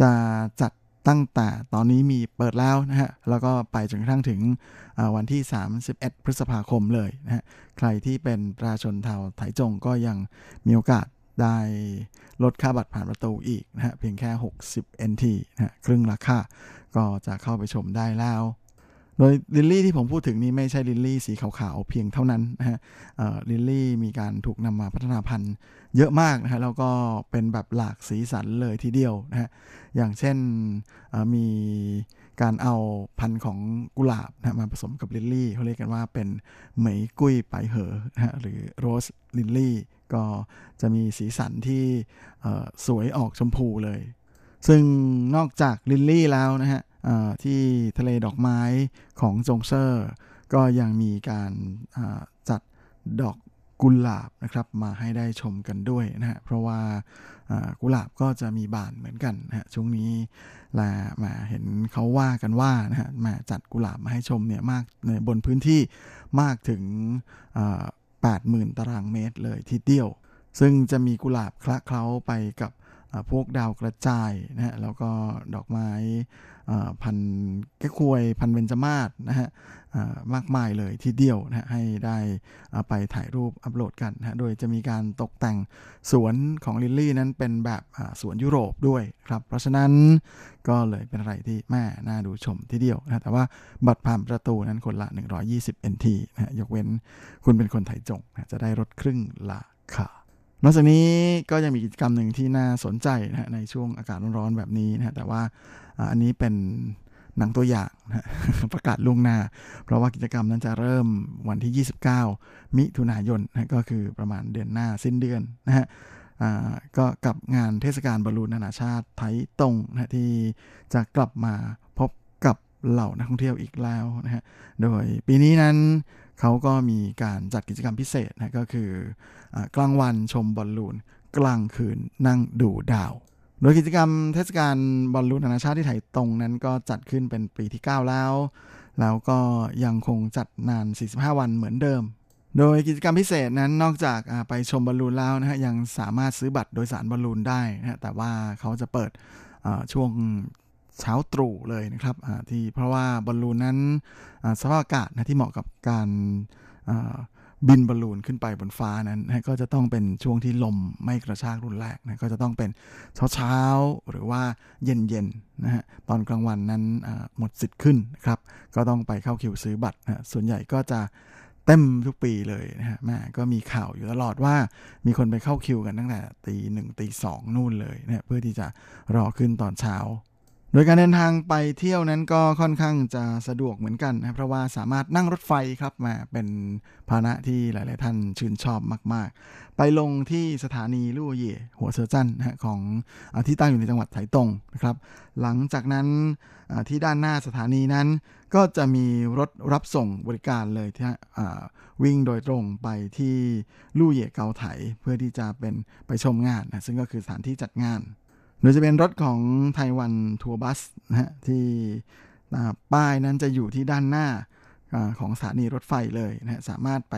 จะจัดตั้งแต่ตอนนี้มีเปิดแล้วนะฮะแล้วก็ไปจนกระทั่งถึงวันที่31พฤษภาคมเลยนะฮะใครที่เป็นประชาชนชาวไถจงก็ยังมีโอกาสได้ลดค่าบัตรผ่านประตูอีกนะฮะเพียงแค่60 NT นะฮะครึ่งราคาก็จะเข้าไปชมได้แล้วโดยลิลลี่ที่ผมพูดถึงนี้ไม่ใช่ลิลลี่สีขาวๆเพียงเท่านั้นนะฮะลิลลี่มีการถูกนำมาพัฒนาพันธุ์เยอะมากนะฮะแล้วก็เป็นแบบหลากสีสันเลยทีเดียวนะฮะอย่างเช่นมีการเอาพันธุ์ของกุหลาบนะมาผสมกับลิลลี่เขาเรียกกันว่าเป็นเหมยกุ้ยไปเหอนะฮะหรือโรสลิลลี่ก็จะมีสีสันที่สวยออกชมพูเลยซึ่งนอกจากลิลลี่แล้วนะฮะที่ทะเลดอกไม้ของจงเซอร์ก็ยังมีการจัดดอกกุหลาบนะครับมาให้ได้ชมกันด้วยนะฮะเพราะว่ากุหลาบก็จะมีบานเหมือนกันนะฮะช่วงนี้และมาเห็นเขาว่ากันว่านะฮะมาจัดกุหลาบมาให้ชมเนี่ยมากในบนพื้นที่มากถึง80,000 ตารางเมตรเลยทีเดียวซึ่งจะมีกุหลาบคละเคล้าไปกับพวกดาวกระจายนะฮะแล้วก็ดอกไม้พันแก้วควยพันเบญจมาศนะฮะมากมายเลยทีเดียวนะฮะให้ได้ไปถ่ายรูปอัปโหลดกันนะโดยจะมีการตกแต่งสวนของลิลลี่นั้นเป็นแบบสวนยุโรปด้วยครับเพราะฉะนั้นก็เลยเป็นอะไรที่แม่น่าดูชมทีเดียวนะแต่ว่าบัตรผ่านประตูนั้นคนละ120 NT นะฮะยกเว้นคุณเป็นคนไถจงนะจะได้ลดครึ่งราคานอกจากนี้ก็ยังมีกิจกรรมหนึ่งที่น่าสนใจนะฮะในช่วงอากาศร้อนๆแบบนี้นะฮะแต่ว่าอันนี้เป็นหนังตัวอย่างนะ ประกาศล่วงหน้าเพราะว่ากิจกรรมนั้นจะเริ่มวันที่29มิถุนายนนะก็คือประมาณเดือนหน้าสิ้นเดือนนะฮะก็กับงานเทศกาลบอลลูนนานาชาติไถตงนะที่จะกลับมาพบกับเหล่านักท่องเที่ยวอีกแล้วนะฮะโดยปีนี้นั้นเขาก็มีการจัดกิจกรรมพิเศษนะก็คือกลางวันชมบอลลูนกลางคืนนั่งดูดาวโดยกิจกรรมเทศกาลบอลลูนนานาชาติที่ไถตงนั้นก็จัดขึ้นเป็นปีที่9แล้วก็ยังคงจัดนาน45วันเหมือนเดิมโดยกิจกรรมพิเศษนั้นนอกจากไปชมบอลลูนแล้วนะฮะยังสามารถซื้อบัตรโดยสารบอลลูนได้นะแต่ว่าเขาจะเปิดช่วงเช้าตรู่เลยนะครับที่เพราะว่าบอลลูนนั้นสภาพอากาศนะที่เหมาะกับการบินบอลลูนขึ้นไปบนฟ้านั้นนะก็จะต้องเป็นช่วงที่ลมไม่กระชากรุนแรงนะก็จะต้องเป็นเช้าๆหรือว่าเย็นๆนะฮะตอนกลางวันนั้นหมดสิทธิ์ขึ้นนะครับก็ต้องไปเข้าคิวซื้อบัตรนะส่วนใหญ่ก็จะเต็มทุกปีเลยนะฮะแม่ก็มีข่าวอยู่ตลอดว่ามีคนไปเข้าคิวกันตั้งแต่ 1:00 น 2:00 นนู่นเลยนะเพื่อที่จะรอขึ้นตอนเช้าโดยการเดินทางไปเที่ยวนั้นก็ค่อนข้างจะสะดวกเหมือนกันนะเพราะว่าสามารถนั่งรถไฟครับมาเป็นพาหนะที่หลายๆท่านชื่นชอบมากๆไปลงที่สถานีลู่เย่หัวเสือจั่นนะฮะของที่ตั้งอยู่ในจังหวัดไถตงนะครับหลังจากนั้นที่ด้านหน้าสถานีนั้นก็จะมีรถรับส่งบริการเลยที่วิ่งโดยตรงไปที่ลู่เย่เกาไถเพื่อที่จะเป็นไปชมงานนะซึ่งก็คือสถานที่จัดงานโดยจะเป็นรถของไต้หวันทัวร์บัสนะฮะที่ป้ายนั้นจะอยู่ที่ด้านหน้าของสถานีรถไฟเลยนะฮะสามารถไป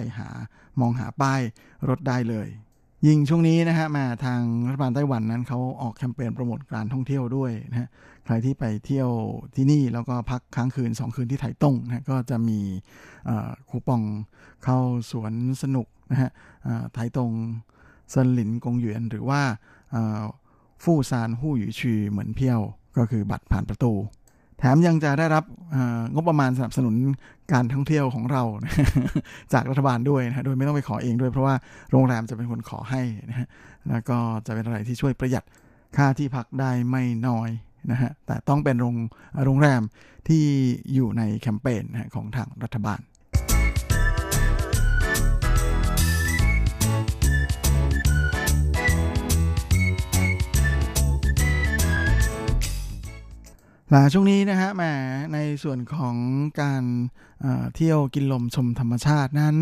มองหาป้ายรถได้เลยยิ่งช่วงนี้นะฮะมาทางรัฐบาลไต้หวันนั้นเขาออกแคมเปญโปรโมทการท่องเที่ยวด้วยนะฮะใครที่ไปเที่ยวที่นี่แล้วก็พักค้างคืน2คืนที่ไถตงนะก็จะมีคูปองเข้าสวนสนุกนะฮะไถตงเซินหลินกงหยวนหรือว่าฟู่ซานฮู่หยู่ชีเหมือนเพียวก็คือบัตรผ่านประตูแถมยังจะได้รับงบประมาณสนับสนุนการท่องเที่ยวของเรา จากรัฐบาลด้วยนะโดยไม่ต้องไปขอเองด้วยเพราะว่าโรงแรมจะเป็นคนขอให้นะฮะแล้วก็จะเป็นอะไรที่ช่วยประหยัดค่าที่พักได้ไม่น้อยนะฮะแต่ต้องเป็นโรงแรมที่อยู่ในแคมเปญนะของทางรัฐบาลและช่วงนี้นะฮะมาในส่วนของการเที่ยวกินลมชมธรรมชาตินั้น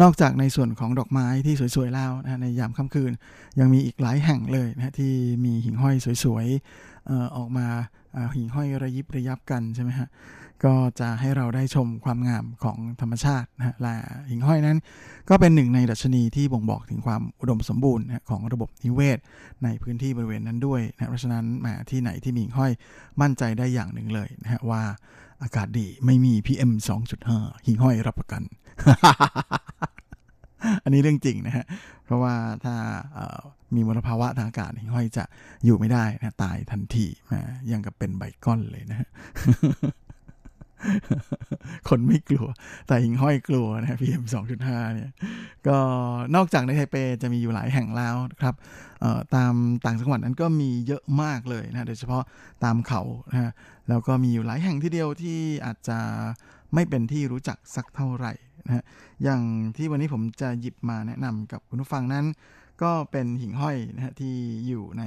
นอกจากในส่วนของดอกไม้ที่สวยๆแล้วนะในยามค่ำคืนยังมีอีกหลายแห่งเลยนะที่มีหิ่งห้อยสวยๆ ออกมาหิ่งห้อยระยิบระยับกันใช่ไหมฮะก็จะให้เราได้ชมความงามของธรรมชาตินะฮะและหิ่งห้อยนั้นก็เป็นหนึ่งในดัชนีที่บ่งบอกถึงความอุดมสมบูรณ์ของระบบนิเวศในพื้นที่บริเวณนั้นด้วยนะเพราะฉะนั้นมาที่ไหนที่มีหิ่งห้อยมั่นใจได้อย่างหนึ่งเลยนะฮะว่าอากาศดีไม่มี PM 2.5 หิ่งห้อยรับประกัน อันนี้เรื่องจริงนะฮะเพราะว่าถ้ามีมลภาวะทางอากาศหิ่งห้อยจะอยู่ไม่ได้นะตายทันทียังกับเป็นใบก้อนเลยนะฮะ คนไม่กลัวแต่หิ่งห้อยกลัวนะ PM 2.5 เนี่ยก็นอกจากในไทเปจะมีอยู่หลายแห่งแล้วครับตามต่างจังหวัดนั้นก็มีเยอะมากเลยนะโดยเฉพาะตามเขานะฮะแล้วก็มีอยู่หลายแห่งที่เดียวที่อาจจะไม่เป็นที่รู้จักสักเท่าไหร่นะอย่างที่วันนี้ผมจะหยิบมาแนะนำกับคุณผู้ฟังนั้นก็เป็นหิ่งห้อยนะฮะที่อยู่ใน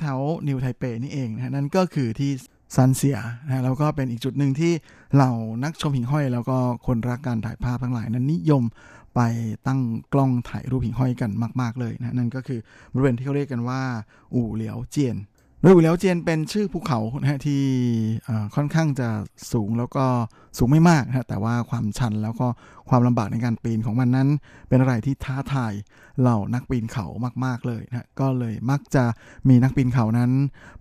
แถวๆนิวไทเปนี่เองนะนั่นก็คือที่ซันเซียนะแล้วก็เป็นอีกจุดหนึ่งที่เหล่านักชมหิ่งห้อยแล้วก็คนรักการถ่ายภาพทั้งหลายนั้นนิยมไปตั้งกล้องถ่ายรูปหิ่งห้อยกันมากๆเลยนะนั่นก็คือบริเวณที่เขาเรียกกันว่าอู่เหลียวเจียนโดยอู่เหลียวเจียนเป็นชื่อภูเขานะฮะที่ค่อนข้างจะสูงแล้วก็สูงไม่มากนะแต่ว่าความชันแล้วก็ความลำบากในการปีนของมันนั้นเป็นอะไรที่ท้าทายเหล่านักปีนเขามากๆเลยนะก็เลยมักจะมีนักปีนเขานั้น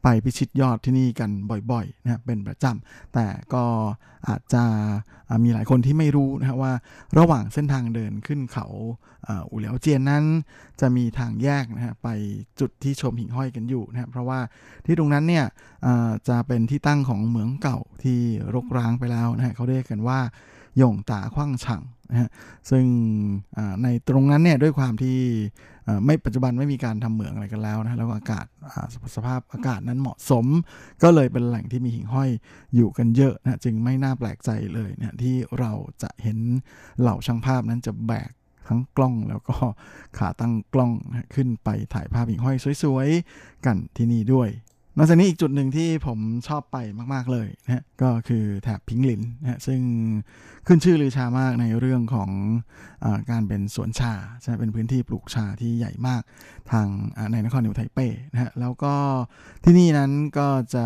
ไปพิชิตยอดที่นี่กันบ่อยๆนะเป็นประจำแต่ก็อาจจะมีหลายคนที่ไม่รู้นะว่าระหว่างเส้นทางเดินขึ้นเขาอู่เหลียวเจียนนั้นจะมีทางแยกนะฮะไปจุดที่ชมหิ่งห้อยกันอยู่นะเพราะว่าที่ตรงนั้นเนี่ยจะเป็นที่ตั้งของเหมืองเก่าที่รกร้างไปแล้วนะฮะเขาเรียกกันว่าหย่งตาขว้างฉั่งนะฮะซึ่งในตรงนั้นเนี่ยด้วยความที่ไม่ปัจจุบันไม่มีการทำเหมืองอะไรกันแล้วนะแล้วอากาศสภาพอากาศนั้นเหมาะสมก็เลยเป็นแหล่งที่มีหิ่งห้อยอยู่กันเยอะนะจึงไม่น่าแปลกใจเลยนะที่เราจะเห็นเหล่าช่างภาพนั้นจะแบกทั้งกล้องแล้วก็ขาตั้งกล้องนะขึ้นไปถ่ายภาพหิ่งห้อยสวยๆกันที่นี่ด้วยนอกจากนี้อีกจุดหนึ่งที่ผมชอบไปมากๆเลยนะฮะก็คือแถบพิงหลินนะฮะซึ่งขึ้นชื่อลือชามากในเรื่องของการเป็นสวนชาใช่เป็นพื้นที่ปลูกชาที่ใหญ่มากทางในนครนิวไทเป้นะฮะแล้วก็ที่นี่นั้นก็จะ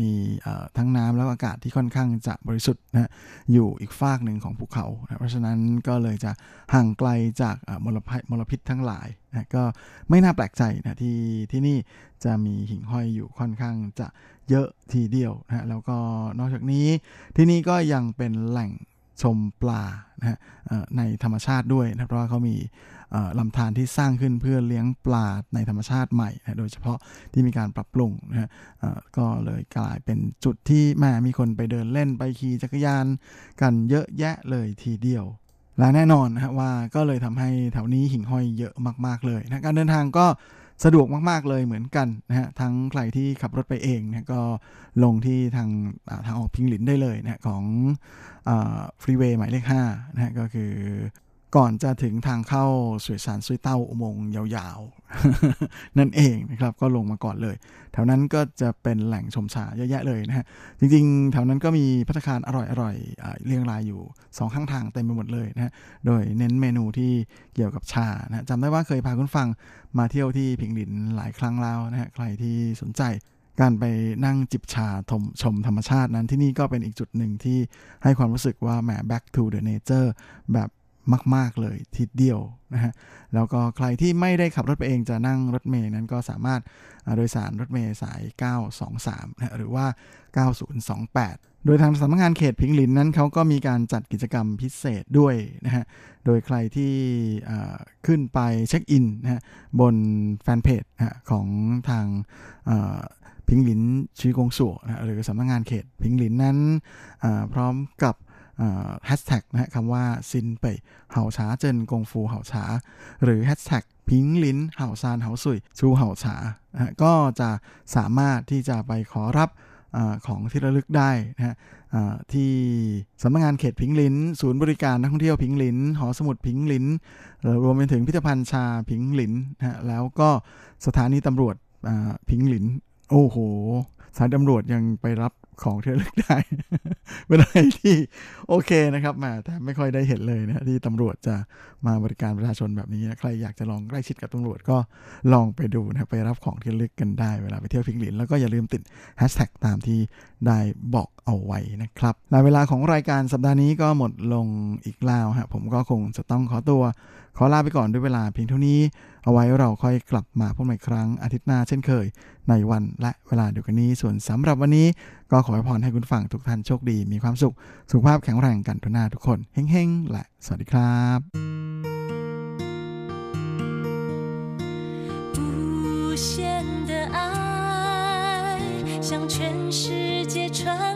มีทั้งน้ำแล้วอากาศที่ค่อนข้างจะบริสุทธิ์นะฮะอยู่อีกฟากหนึ่งของภูเขานะเพราะฉะนั้นก็เลยจะห่างไกลจากมลพิษทั้งหลายนะก็ไม่น่าแปลกใจนะที่นี่จะมีหิ่งห้อยอยู่ค่อนข้างจะเยอะทีเดียวนะแล้วก็นอกจากนี้ที่นี่ก็ยังเป็นแหล่งชมปลานะฮะในธรรมชาติด้วยนะเพราะว่าเขามีลำธารที่สร้างขึ้นเพื่อเลี้ยงปลาในธรรมชาติใหม่นะโดยเฉพาะที่มีการปรับปรุงนะฮะก็เลยกลายเป็นจุดที่แม่มีคนไปเดินเล่นไปขี่จักรยานกันเยอะแยะเลยทีเดียวและแน่นอนนะฮะว่าก็เลยทำให้แถวนี้หิ่งห้อยเยอะมากๆเลยนะการเดินทางก็สะดวกมากๆเลยเหมือนกันนะฮะทั้งใครที่ขับรถไปเองนะก็ลงที่ทางออกพิงหลินได้เลยนะของฟรีเวย์หมายเลข5นะฮะก็คือก่อนจะถึงทางเข้าสวยสารสวยเต้าอุโมงค์ยาวๆนั่นเองนะครับก็ลงมาก่อนเลยแถวนั้นก็จะเป็นแหล่งชมชาเยอะแยะเลยนะฮะจริงๆแถวนั้นก็มีภัตตาคารอร่อยๆเรียงรายอยู่2ข้างทางเต็มไปหมดเลยนะฮะโดยเน้นเมนูที่เกี่ยวกับชานะจำได้ว่าเคยพาคุณฟังมาเที่ยวที่พิงหลินหลายครั้งแล้วนะฮะใครที่สนใจการไปนั่งจิบชาชมธรรมชาตินั้นที่นี่ก็เป็นอีกจุดหนึ่งที่ให้ความรู้สึกว่าแหม back to the nature แบบมากๆเลยทีเดียวนะฮะแล้วก็ใครที่ไม่ได้ขับรถไปเองจะนั่งรถเมล์นั้นก็สามารถโดยสารรถเมล์สาย923นะหรือว่า9028โดยทางสำนักงานเขตพิงหลินนั้นเขาก็มีการจัดกิจกรรมพิเศษด้วยนะฮะโดยใครที่ขึ้นไปเช็คอินนะฮะบนแฟนเพจนะฮะของทางพิงหลินชีกงสัวนะหรือสำนักงานเขตพิงหลินนั้นพร้อมกับแฮชแท็กนะฮะคำว่าซินเป่ยเห่าช้าเจินกงฟูเห่าช้าหรือแฮชแท็กพิงลิ้นเห่าซานเห่าสุยชูเห่าช้านะฮะก็จะสามารถที่จะไปขอรับของที่ระลึกได้นะฮะที่สำนักงานเขตพิงลิ้นศูนย์บริการนักท่องเที่ยวพิงลิ้นหอสมุดพิงลิ้นรวมไปถึงพิพิธภัณฑ์ชาพิงลิ้นนะฮะแล้วก็สถานีตำรวจพิงลิ้นโอ้โหส สายตำรวจยังไปรับของที่ระลึกได้เป็นอะไรที่โอเคนะครับมาแต่ไม่ค่อยได้เห็นเลยนะที่ตำรวจจะมาบริการประชาชนแบบนี้นะใครอยากจะลองใกล้ชิดกับตำรวจก็ลองไปดูนะไปรับของที่ระลึกกันได้เวลาไปเที่ยวพิงหลินแล้วก็อย่าลืมติดแฮชแท็กตามที่ได้บอกเอาไว้นะครับและเวลาของรายการสัปดาห์นี้ก็หมดลงอีกแล้วฮะผมก็คงจะต้องขอลาไปก่อนด้วยเวลาเพียงเท่านี้เอาไว้เราค่อยกลับมาพบกันอีกครั้งอาทิตย์หน้าเช่นเคยในวันและเวลาเดียวกันนี้ส่วนสำหรับวันนี้ก็ขออวยพรให้คุณฟังทุกท่านโชคดีมีความสุขสุขภาพแข็งแรงกันทุกหน้าทุกคนเฮ้งๆและสวัสดีครับ